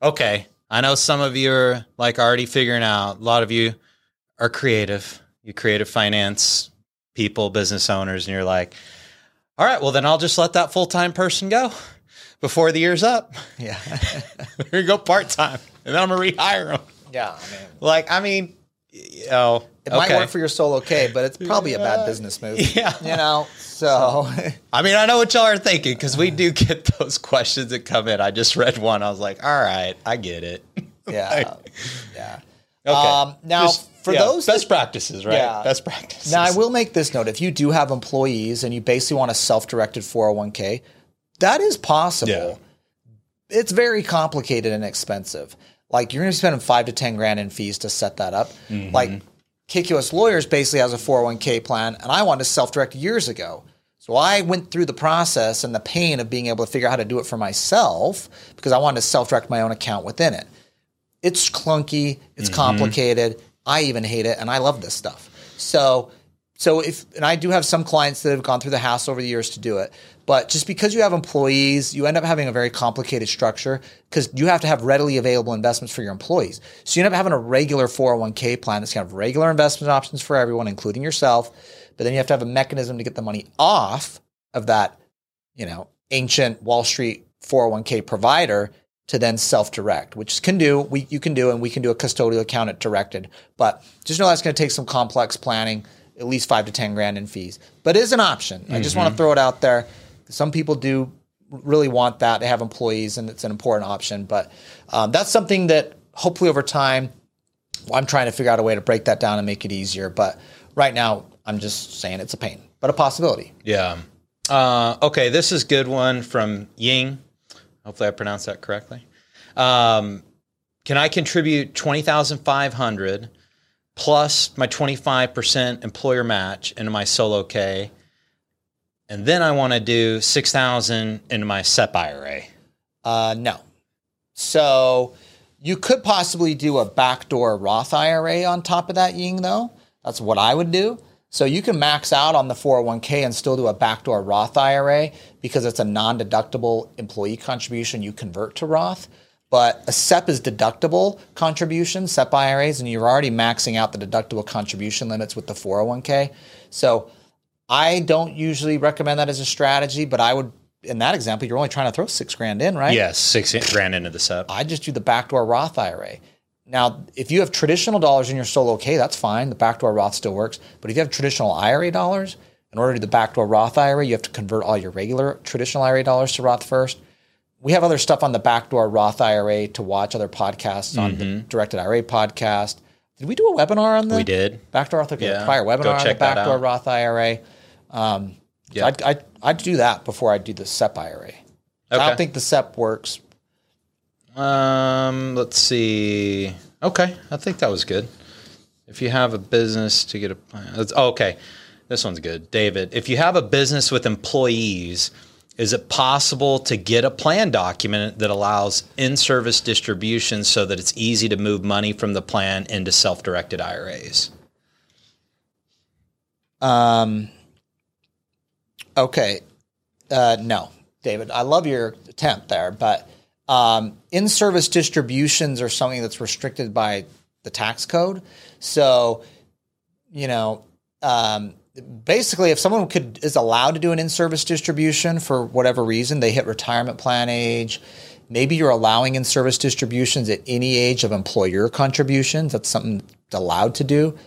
okay. I know some of you are like already figuring out, a lot of you are creative, you creative finance people, business owners, and you're like, all right, well then I'll just let that full-time person go before the year's up. Yeah. Here you go part-time and then I'm going to rehire them. Yeah. I mean, like, I mean, you know, it okay. might work for your solo K, but it's probably a bad business move. Yeah. You know, so. I mean, I know what y'all are thinking because we do get those questions that come in. I just read one. I was like, all right, I get it. Yeah. Like, yeah. Okay. Um, now, just, for yeah, those. Best that, practices, right? Yeah. Best practices. Now, I will make this note. If you do have employees and you basically want a self-directed four oh one k, that is possible. Yeah. It's very complicated and expensive. Like you're going to be spending five to ten grand in fees to set that up. Mm-hmm. Like K K O S Lawyers basically has a four oh one k plan, and I wanted to self-direct years ago. So I went through the process and the pain of being able to figure out how to do it for myself because I wanted to self-direct my own account within it. It's clunky. It's mm-hmm. complicated. I even hate it, and I love this stuff. So, so if and I do have some clients that have gone through the hassle over the years to do it. But just because you have employees, you end up having a very complicated structure because you have to have readily available investments for your employees. So you end up having a regular four oh one k plan that's kind of regular investment options for everyone, including yourself. But then you have to have a mechanism to get the money off of that, you know, ancient Wall Street four oh one k provider to then self-direct, which can do, we you can do, and we can do a custodial account at Directed. But just know that's going to take some complex planning, at least five to ten grand in fees. But it is an option. Mm-hmm. I just want to throw it out there. Some people do really want that. They have employees and it's an important option, but um, that's something that hopefully over time, well, I'm trying to figure out a way to break that down and make it easier. But right now I'm just saying it's a pain, but a possibility. Yeah. Uh, okay. This is a good one from Ying. Hopefully I pronounced that correctly. Um, can I contribute twenty thousand five hundred dollars plus my twenty-five percent employer match into my solo K? And then I want to do six thousand into my S E P I R A. Uh, no. So you could possibly do a backdoor Roth I R A on top of that, Ying, though. That's what I would do. So you can max out on the four oh one k and still do a backdoor Roth I R A because it's a non-deductible employee contribution you convert to Roth. But a S E P is deductible contribution, S E P I R As, and you're already maxing out the deductible contribution limits with the four oh one k. So I don't usually recommend that as a strategy, but I would, in that example, you're only trying to throw six grand in, right? Yes, six grand into the S E P. I just do the backdoor Roth I R A. Now, if you have traditional dollars in your solo K, that's fine. The backdoor Roth still works. But if you have traditional I R A dollars, In order to do the backdoor Roth I R A, you have to convert all your regular traditional I R A dollars to Roth first. We have other stuff on the backdoor Roth I R A to watch, other podcasts on mm-hmm. the Directed I R A podcast. Did we do a webinar on the? We did. Backdoor Roth I R A? Yeah. Prior webinar on the backdoor Roth I R A. Um, yeah. So I'd, I'd, I'd do that before I do the S E P I R A. Okay. I don't think the S E P works. Um, let's see. Okay. I think that was good. If you have a business to get a plan. Oh, okay. This one's good. David, if you have a business with employees, is it possible to get a plan document that allows in-service distribution so that it's easy to move money from the plan into self-directed I R As? Um. Okay. Uh, no, David, I love your attempt there, but um, in-service distributions are something that's restricted by the tax code. So, you know, um, basically, if someone could is allowed to do an in-service distribution for whatever reason, they hit retirement plan age, maybe you're allowing in-service distributions at any age of employer contributions. That's something allowed to do.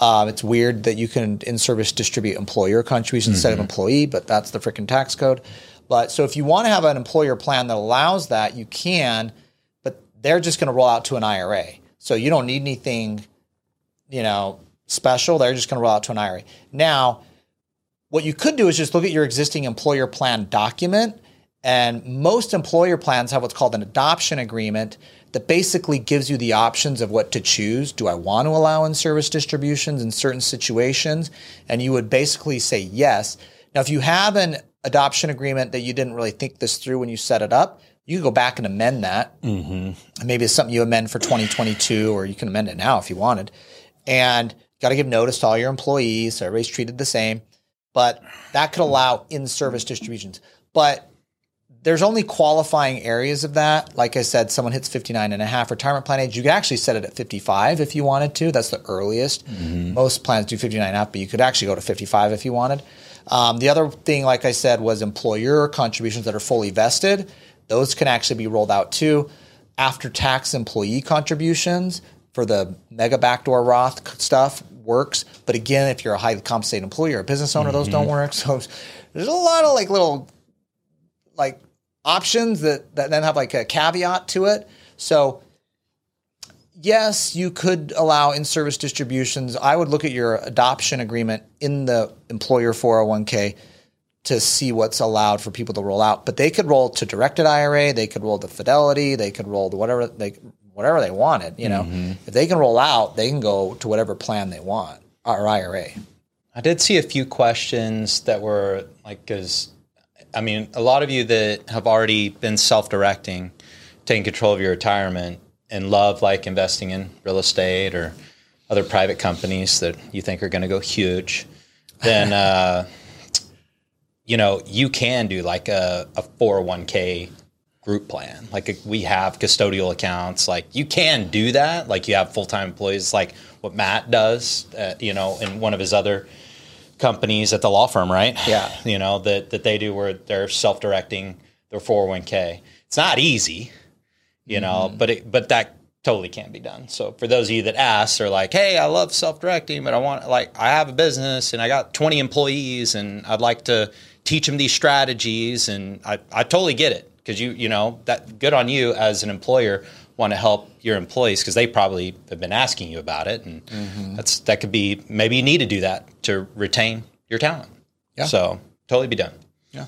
Um, it's weird that you can in-service distribute employer contributions mm-hmm. instead of employee, but that's the freaking tax code. But so if you want to have an employer plan that allows that, you can, but they're just going to roll out to an I R A. So you don't need anything, you know, special. They're just going to roll out to an I R A. Now, what you could do is just look at your existing employer plan document. And most employer plans have what's called an adoption agreement that basically gives you the options of what to choose. Do I want to allow in-service distributions in certain situations? And you would basically say yes. Now, if you have an adoption agreement that you didn't really think this through when you set it up, you can go back and amend that. Mm-hmm. Maybe it's something you amend for twenty twenty-two, or you can amend it now if you wanted. And got to give notice to all your employees. So everybody's treated the same. But that could allow in-service distributions. But there's only qualifying areas of that. Like I said, someone hits fifty-nine and a half retirement plan age. You could actually set it at fifty-five if you wanted to. That's the earliest. Mm-hmm. Most plans do fifty-nine and a half, but you could actually go to fifty-five if you wanted. Um, the other thing, like I said, was employer contributions that are fully vested. Those can actually be rolled out too. After-tax employee contributions for the mega backdoor Roth stuff works. But again, if you're a highly compensated employer or a business owner, mm-hmm. those don't work. So there's a lot of like little like options that, that then have like a caveat to it. So yes, you could allow in-service distributions. I would look at your adoption agreement in the employer four oh one k to see what's allowed for people to roll out, but they could roll to directed I R A, they could roll to Fidelity, they could roll to whatever they whatever they wanted. You know, mm-hmm. if they can roll out, they can go to whatever plan they want or I R A. I did see a few questions that were like, because I mean, a lot of you that have already been self-directing, taking control of your retirement, and love like investing in real estate or other private companies that you think are going to go huge, then. Uh, you know, you can do like a, a four oh one k group plan. Like a, we have custodial accounts. Like you can do that. Like you have full-time employees, like what Matt does, uh, you know, in one of his other companies at the law firm, right? Yeah. You know, that, that they do where they're self-directing their four oh one k. It's not easy, you know, mm. but it, but that totally can be done. So for those of you that ask, they're like, hey, I love self-directing, but I want, like, I have a business and I got twenty employees and I'd like to teach them these strategies. And I, I totally get it. Cause you, you know, that good on you as an employer, want to help your employees cause they probably have been asking you about it. And mm-hmm. that's, that could be, maybe you need to do that to retain your talent. Yeah. So totally be done. Yeah.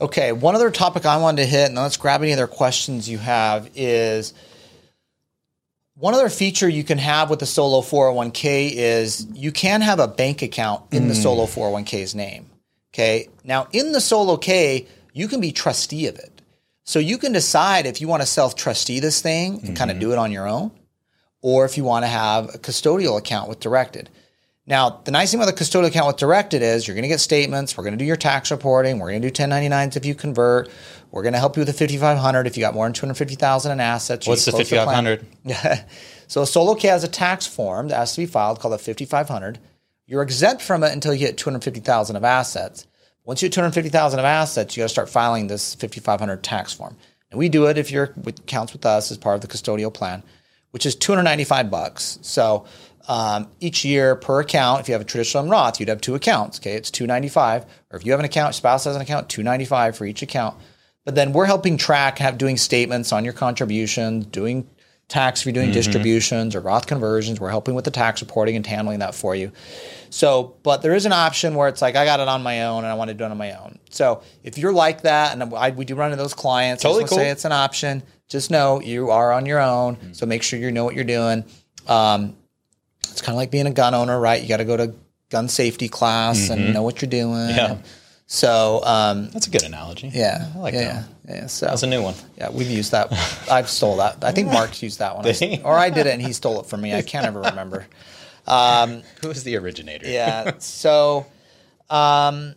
Okay. One other topic I wanted to hit, and let's grab any other questions you have, is one other feature you can have with the solo four oh one k is you can have a bank account in mm. the solo four oh one k's name. Okay. Now in the solo K, you can be trustee of it. So you can decide if you want to self-trustee this thing and mm-hmm. kind of do it on your own, or if you want to have a custodial account with Directed. Now, the nice thing about the custodial account with Directed is you're going to get statements. We're going to do your tax reporting. We're going to do ten ninety-nines if you convert. We're going to help you with the fifty-five hundred if you got more than two hundred fifty thousand dollars in assets. What's the fifty-five hundred? Yeah. So a solo K has a tax form that has to be filed called a fifty-five hundred. You're exempt from it until you hit two hundred fifty thousand of assets. Once you hit two hundred fifty thousand of assets, you got to start filing this fifty-five hundred tax form. And we do it if your accounts with us as part of the custodial plan, which is two hundred ninety-five bucks. So um, each year per account. If you have a traditional Roth, you'd have two accounts. Okay, it's two ninety-five. Or if you have an account, spouse has an account, two ninety-five for each account. But then we're helping track, have doing statements on your contributions, doing tax if you're doing mm-hmm. distributions or Roth conversions. We're helping with the tax reporting and handling that for you. So, but there is an option where it's like, I got it on my own and I want to do it on my own. So if you're like that, and I, we do run into those clients, totally I cool. say it's an option. Just know you are on your own. Mm-hmm. So make sure you know what you're doing. Um, it's kind of like being a gun owner, right? You got to go to gun safety class mm-hmm. and know what you're doing. Yeah. And, So um, that's a good analogy. Yeah, I like yeah, that. Yeah, so that's a new one. Yeah, we've used that. I've stole that. I think Mark's used that one, I, or I did it and he stole it from me. I can't ever remember. Um, Who is the originator? Yeah. So, um,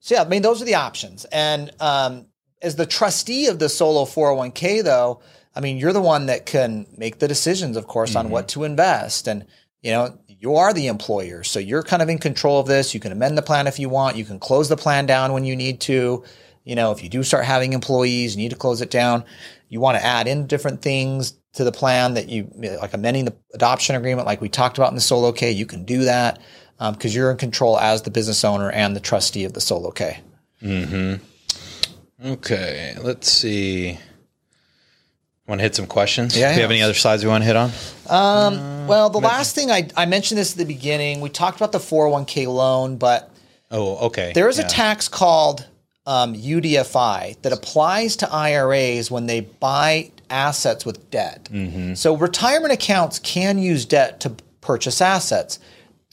so yeah, I mean, those are the options. And um, as the trustee of the solo four oh one k, though, I mean, you're the one that can make the decisions, of course, mm-hmm. on what to invest. And you know, you are the employer, so you're kind of in control of this. You can amend the plan if you want. You can close the plan down when you need to. You know, if you do start having employees, you need to close it down. You want to add in different things to the plan that you, like amending the adoption agreement, like we talked about in the solo K, you can do that because um, you're in control as the business owner and the trustee of the solo K. Mm-hmm. Okay, let's see. Want to hit some questions? Yeah, do you yeah. have any other slides we want to hit on? Um, uh, well, the maybe. last thing, I, I mentioned this at the beginning. We talked about the four oh one k loan, but oh, okay. there is yeah. a tax called um, U D F I that applies to I R As when they buy assets with debt. Mm-hmm. So retirement accounts can use debt to purchase assets.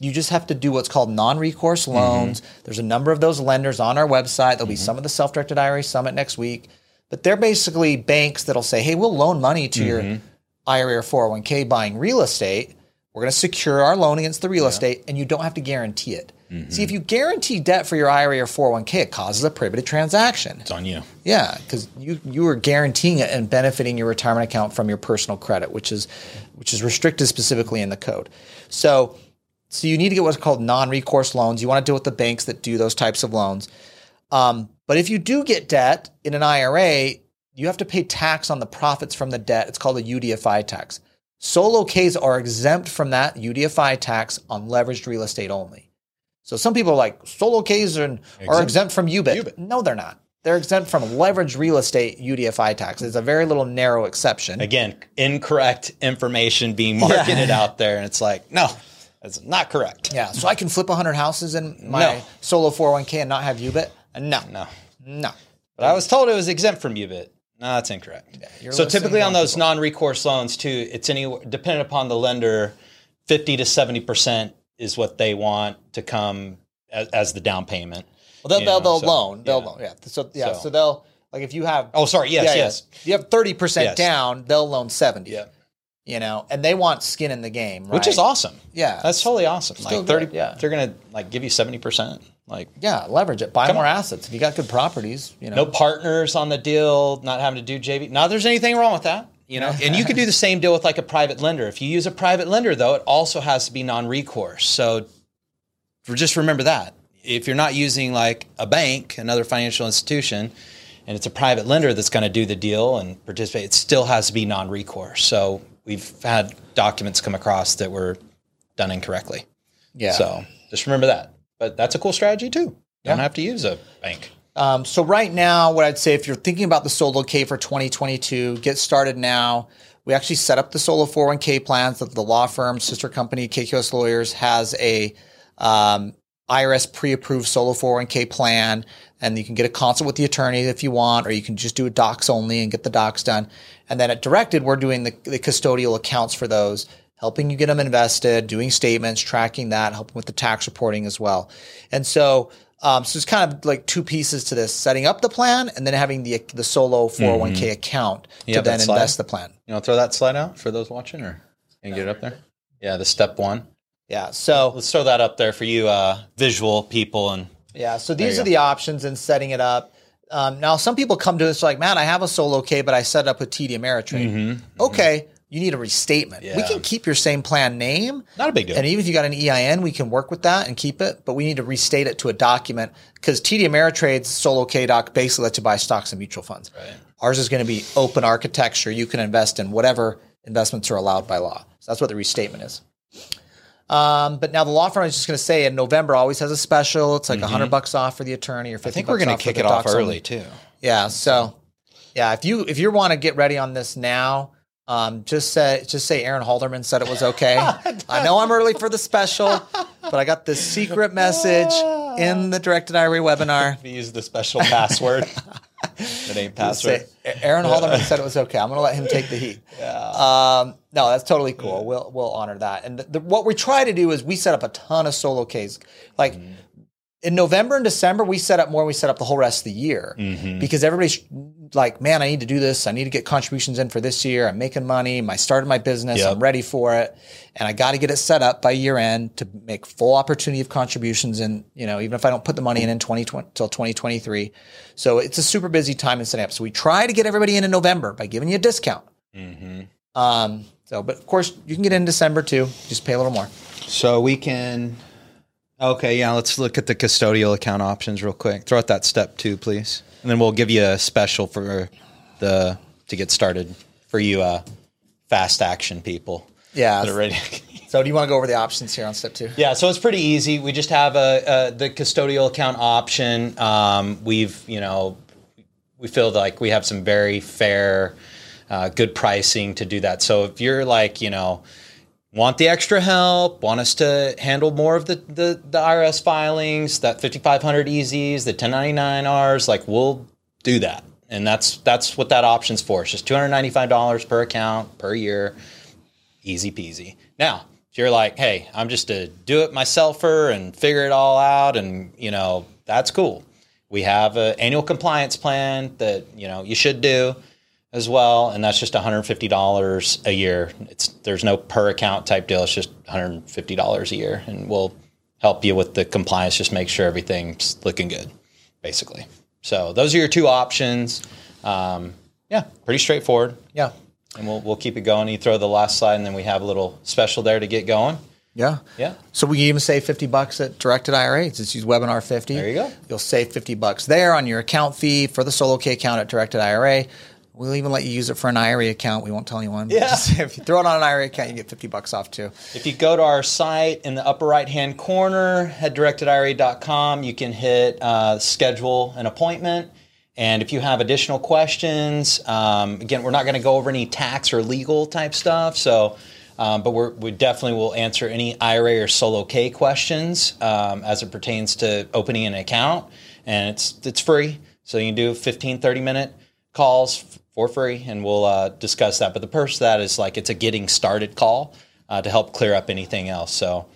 You just have to do what's called non-recourse loans. Mm-hmm. There's a number of those lenders on our website. There'll mm-hmm. be some of the Self-Directed I R A Summit next week. But they're basically banks that'll say, hey, we'll loan money to mm-hmm. your I R A or four oh one k buying real estate. We're going to secure our loan against the real yeah. estate, and you don't have to guarantee it. Mm-hmm. See, if you guarantee debt for your I R A or four oh one k, it causes a prohibited transaction. It's on you. Yeah, because you, you are guaranteeing it and benefiting your retirement account from your personal credit, which is which is restricted specifically in the code. So, so you need to get what's called non-recourse loans. You want to deal with the banks that do those types of loans. Um, but if you do get debt in an I R A, you have to pay tax on the profits from the debt. It's called a U D F I tax. Solo Ks are exempt from that U D F I tax on leveraged real estate only. So some people are like, solo Ks are, are exempt from U B I T. No, they're not. They're exempt from leveraged real estate U D F I tax. It's a very little narrow exception. Again, incorrect information being marketed yeah. out there. And it's like, no. That's not correct. Yeah, so I can flip one hundred houses in my no. solo four oh one k and not have U B I T? No. No. No. But I was told it was exempt from U B I T. No, that's incorrect. Yeah, so typically on those people. non-recourse loans, too, it's any dependent upon the lender, fifty to seventy percent is what they want to come as, as the down payment. Well, they'll, they'll, know, they'll so, loan. They'll yeah. loan, yeah. So, yeah, so, so they'll, like if you have... Oh, sorry, yes, yeah, yes. yes. You have thirty percent yes. down, they'll loan seventy. Yeah. You know, and they want skin in the game, right? Which is awesome. Yeah. That's totally awesome. Still like thirty good, yeah. They're gonna like give you seventy percent. Like yeah, leverage it. Buy more on. assets. If you got good properties, you know. No partners on the deal, not having to do J V. Not there's anything wrong with that. You know. And you could do the same deal with like a private lender. If you use a private lender though, it also has to be non-recourse. So just remember that. If you're not using like a bank, another financial institution, and it's a private lender that's gonna do the deal and participate, it still has to be non-recourse. So we've had documents come across that were done incorrectly. Yeah. So just remember that. But that's a cool strategy too. You yeah. don't have to use a bank. Um, so right now, what I'd say, if you're thinking about the solo K for twenty twenty-two, get started now. We actually set up the solo four oh one k plans that the law firm, sister company, K K O S Lawyers has a um, I R S pre-approved solo four oh one k plan. And you can get a consult with the attorney if you want, or you can just do a docs only and get the docs done. And then at Directed, we're doing the, the custodial accounts for those, helping you get them invested, doing statements, tracking that, helping with the tax reporting as well. And so, um, so it's kind of like two pieces to this, setting up the plan and then having the the solo four oh one k mm-hmm. account you to then invest the plan. You want to throw that slide out for those watching or can you get it up there? Yeah, the step one. Yeah, so. Let's throw that up there for you uh, visual people and. Yeah, so these are go. the options in setting it up. Um, now, some people come to us like, man, I have a solo K, but I set it up with T D Ameritrade. Mm-hmm. Okay, mm-hmm. you need a restatement. Yeah. We can keep your same plan name. Not a big deal. And even if you got an E I N, we can work with that and keep it, but we need to restate it to a document because T D Ameritrade's solo K doc basically lets you buy stocks and mutual funds. Right. Ours is going to be open architecture. You can invest in whatever investments are allowed by law. So that's what the restatement is. Um, but now the law firm is just going to say in November always has a special. It's like a mm-hmm. hundred bucks off for the attorney or fifty. I think we're going to kick it off early only. too. Yeah. So yeah, if you if you want to get ready on this now, um, just say just say Aaron Halderman said it was okay. I know I'm early for the special, but I got this secret message in the Directed I R A webinar. We use the special password. The name password. Say, Aaron Halderman said it was okay. I'm going to let him take the heat. Yeah. Um, no, that's totally cool. We'll we'll honor that. And the, the, what we try to do is we set up a ton of solo case. Like mm-hmm. in November and December, we set up more. We set up the whole rest of the year mm-hmm. because everybody's like, man, I need to do this. I need to get contributions in for this year. I'm making money. I started my business. Yep. I'm ready for it. And I got to get it set up by year end to make full opportunity of contributions. And, you know, even if I don't put the money in in twenty twenty till twenty twenty-three. So it's a super busy time in setting up. So we try to get everybody in in November by giving you a discount. Mm-hmm. Um, so, but of course you can get in December too. Just pay a little more. So we can, okay. Yeah. Let's look at the custodial account options real quick. Throw out that step two, please. And then we'll give you a special for the to get started for you uh, fast action people. Yeah. That are ready. So do you want to go over the options here on step two? Yeah. So it's pretty easy. We just have a, a the custodial account option. Um, we've you know we feel like we have some very fair, uh, good pricing to do that. So if you're like you know. want the extra help, want us to handle more of the, the, the I R S filings, that fifty-five hundred E Zs, the ten ninety-nine Rs, like we'll do that. And that's that's what that option's for. It's just two hundred ninety-five dollars per account per year. Easy peasy. Now, if you're like, hey, I'm just a do-it-myselfer and figure it all out and, you know, that's cool. We have an annual compliance plan that, you know, you should do as well, and that's just one hundred fifty dollars a year. It's there's no per account type deal. It's just one hundred fifty dollars a year, and we'll help you with the compliance. Just make sure everything's looking good, basically. So those are your two options. Um, yeah, pretty straightforward. Yeah, and we'll we'll keep it going. You throw the last slide, and then we have a little special there to get going. Yeah, yeah. So we can even save fifty bucks at Directed I R A. Just use webinar fifty. There you go. You'll save fifty bucks there on your account fee for the Solo K account at Directed I R A. We'll even let you use it for an I R A account. We won't tell anyone. Yeah. If you throw it on an I R A account, you get fifty bucks off too. If you go to our site in the upper right-hand corner at directed I R A dot com, you can hit uh, schedule an appointment. And if you have additional questions, um, again, we're not going to go over any tax or legal type stuff. So, um, but we're, we definitely will answer any I R A or Solo K questions um, as it pertains to opening an account. And it's it's free. So you can do fifteen, thirty minute calls for free, and we'll uh, discuss that. But the purpose of that is like it's a getting started call uh, to help clear up anything else. So,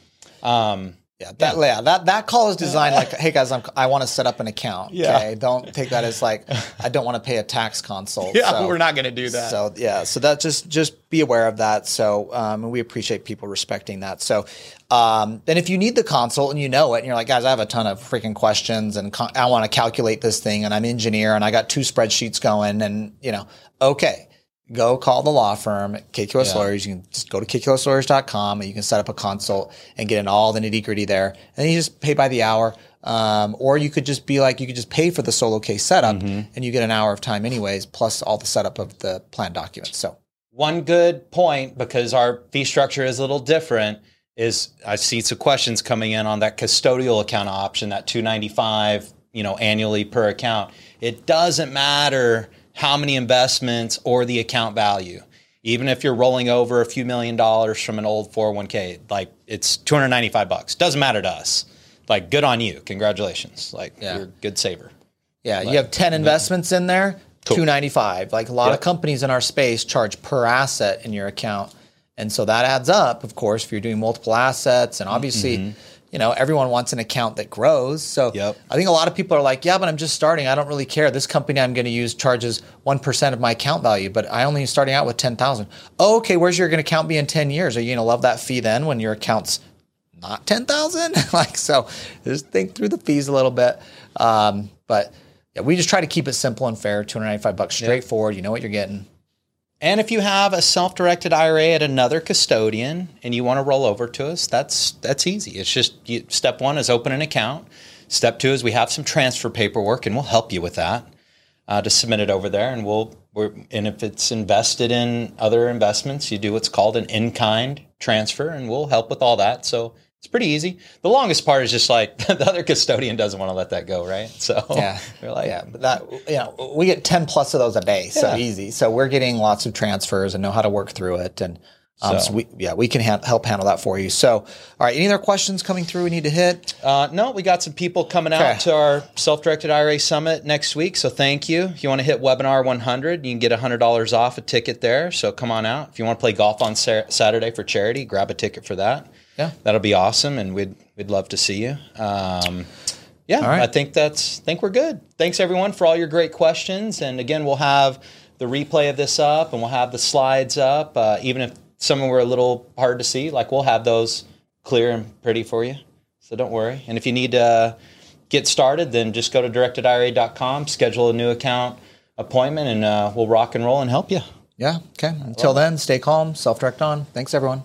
um, yeah, that, yeah, that that call is designed like, hey guys, I'm, I want to set up an account. Yeah. Okay, don't take that as like I don't want to pay a tax consult. Yeah, so, we're not going to do that. So yeah, so that just just be aware of that. So um, we appreciate people respecting that. So. Um, and if you need the consult and you know it and you're like, guys, I have a ton of freaking questions and con- I want to calculate this thing and I'm an engineer and I got two spreadsheets going and, you know, okay, go call the law firm at K K O S yeah. Lawyers. You can just go to K K O S Lawyers dot com and you can set up a consult and get in all the nitty gritty there. And then you just pay by the hour. Um, or you could just be like, you could just pay for the solo case setup mm-hmm. and you get an hour of time anyways, plus all the setup of the plan documents. So one good point, because our fee structure is a little different, is I see some questions coming in on that custodial account option, that two hundred ninety-five dollars, you know, annually per account. It doesn't matter how many investments or the account value. Even if you're rolling over a few million dollars from an old four oh one k, like it's two hundred ninety-five bucks. Doesn't matter to us. Like good on you. Congratulations. Like yeah. you're a good saver. Yeah, like, you have ten investments in there, cool. two hundred ninety-five dollars. Like a lot yep. of companies in our space charge per asset in your account. And so that adds up, of course, if you're doing multiple assets. And obviously, mm-hmm. you know, everyone wants an account that grows. So yep. I think a lot of people are like, yeah, but I'm just starting. I don't really care. This company I'm going to use charges one percent of my account value, but I only starting out with ten thousand dollars. Oh, okay, where's your account be in ten years? Are you going to love that fee then when your account's not ten thousand dollars? Like, so just think through the fees a little bit. Um, but yeah, we just try to keep it simple and fair, two hundred ninety-five bucks, straightforward. Yep. You know what you're getting. And if you have a self-directed I R A at another custodian and you want to roll over to us, that's that's easy. It's just you, step one is open an account. Step two is we have some transfer paperwork, and we'll help you with that. uh, to submit it over there. And we'll, we're, and if it's invested in other investments, you do what's called an in-kind transfer, and we'll help with all that. So it's pretty easy. The longest part is just like the other custodian doesn't want to let that go, right? So yeah, they're like, yeah, but that, you know, we get ten plus of those a day, so yeah. easy. So we're getting lots of transfers and know how to work through it, and um, so. so we yeah we can ha- help handle that for you. So all right, any other questions coming through we need to hit? Uh, no, we got some people coming out okay. to our self-directed I R A summit next week. So thank you. If you want to hit webinar one hundred, you can get one hundred dollars off a ticket there. So come on out. If you want to play golf on Sar- Saturday for charity, grab a ticket for that. Yeah, that'll be awesome, and we'd we'd love to see you. Um, yeah, right. I think that's think we're good. Thanks everyone for all your great questions, and again, we'll have the replay of this up, and we'll have the slides up. Uh, even if some were a little hard to see, like we'll have those clear and pretty for you. So don't worry. And if you need to get started, then just go to directed I R A dot com, schedule a new account appointment, and uh, we'll rock and roll and help you. Yeah. Okay. Until then, stay calm, self-direct on. Thanks everyone.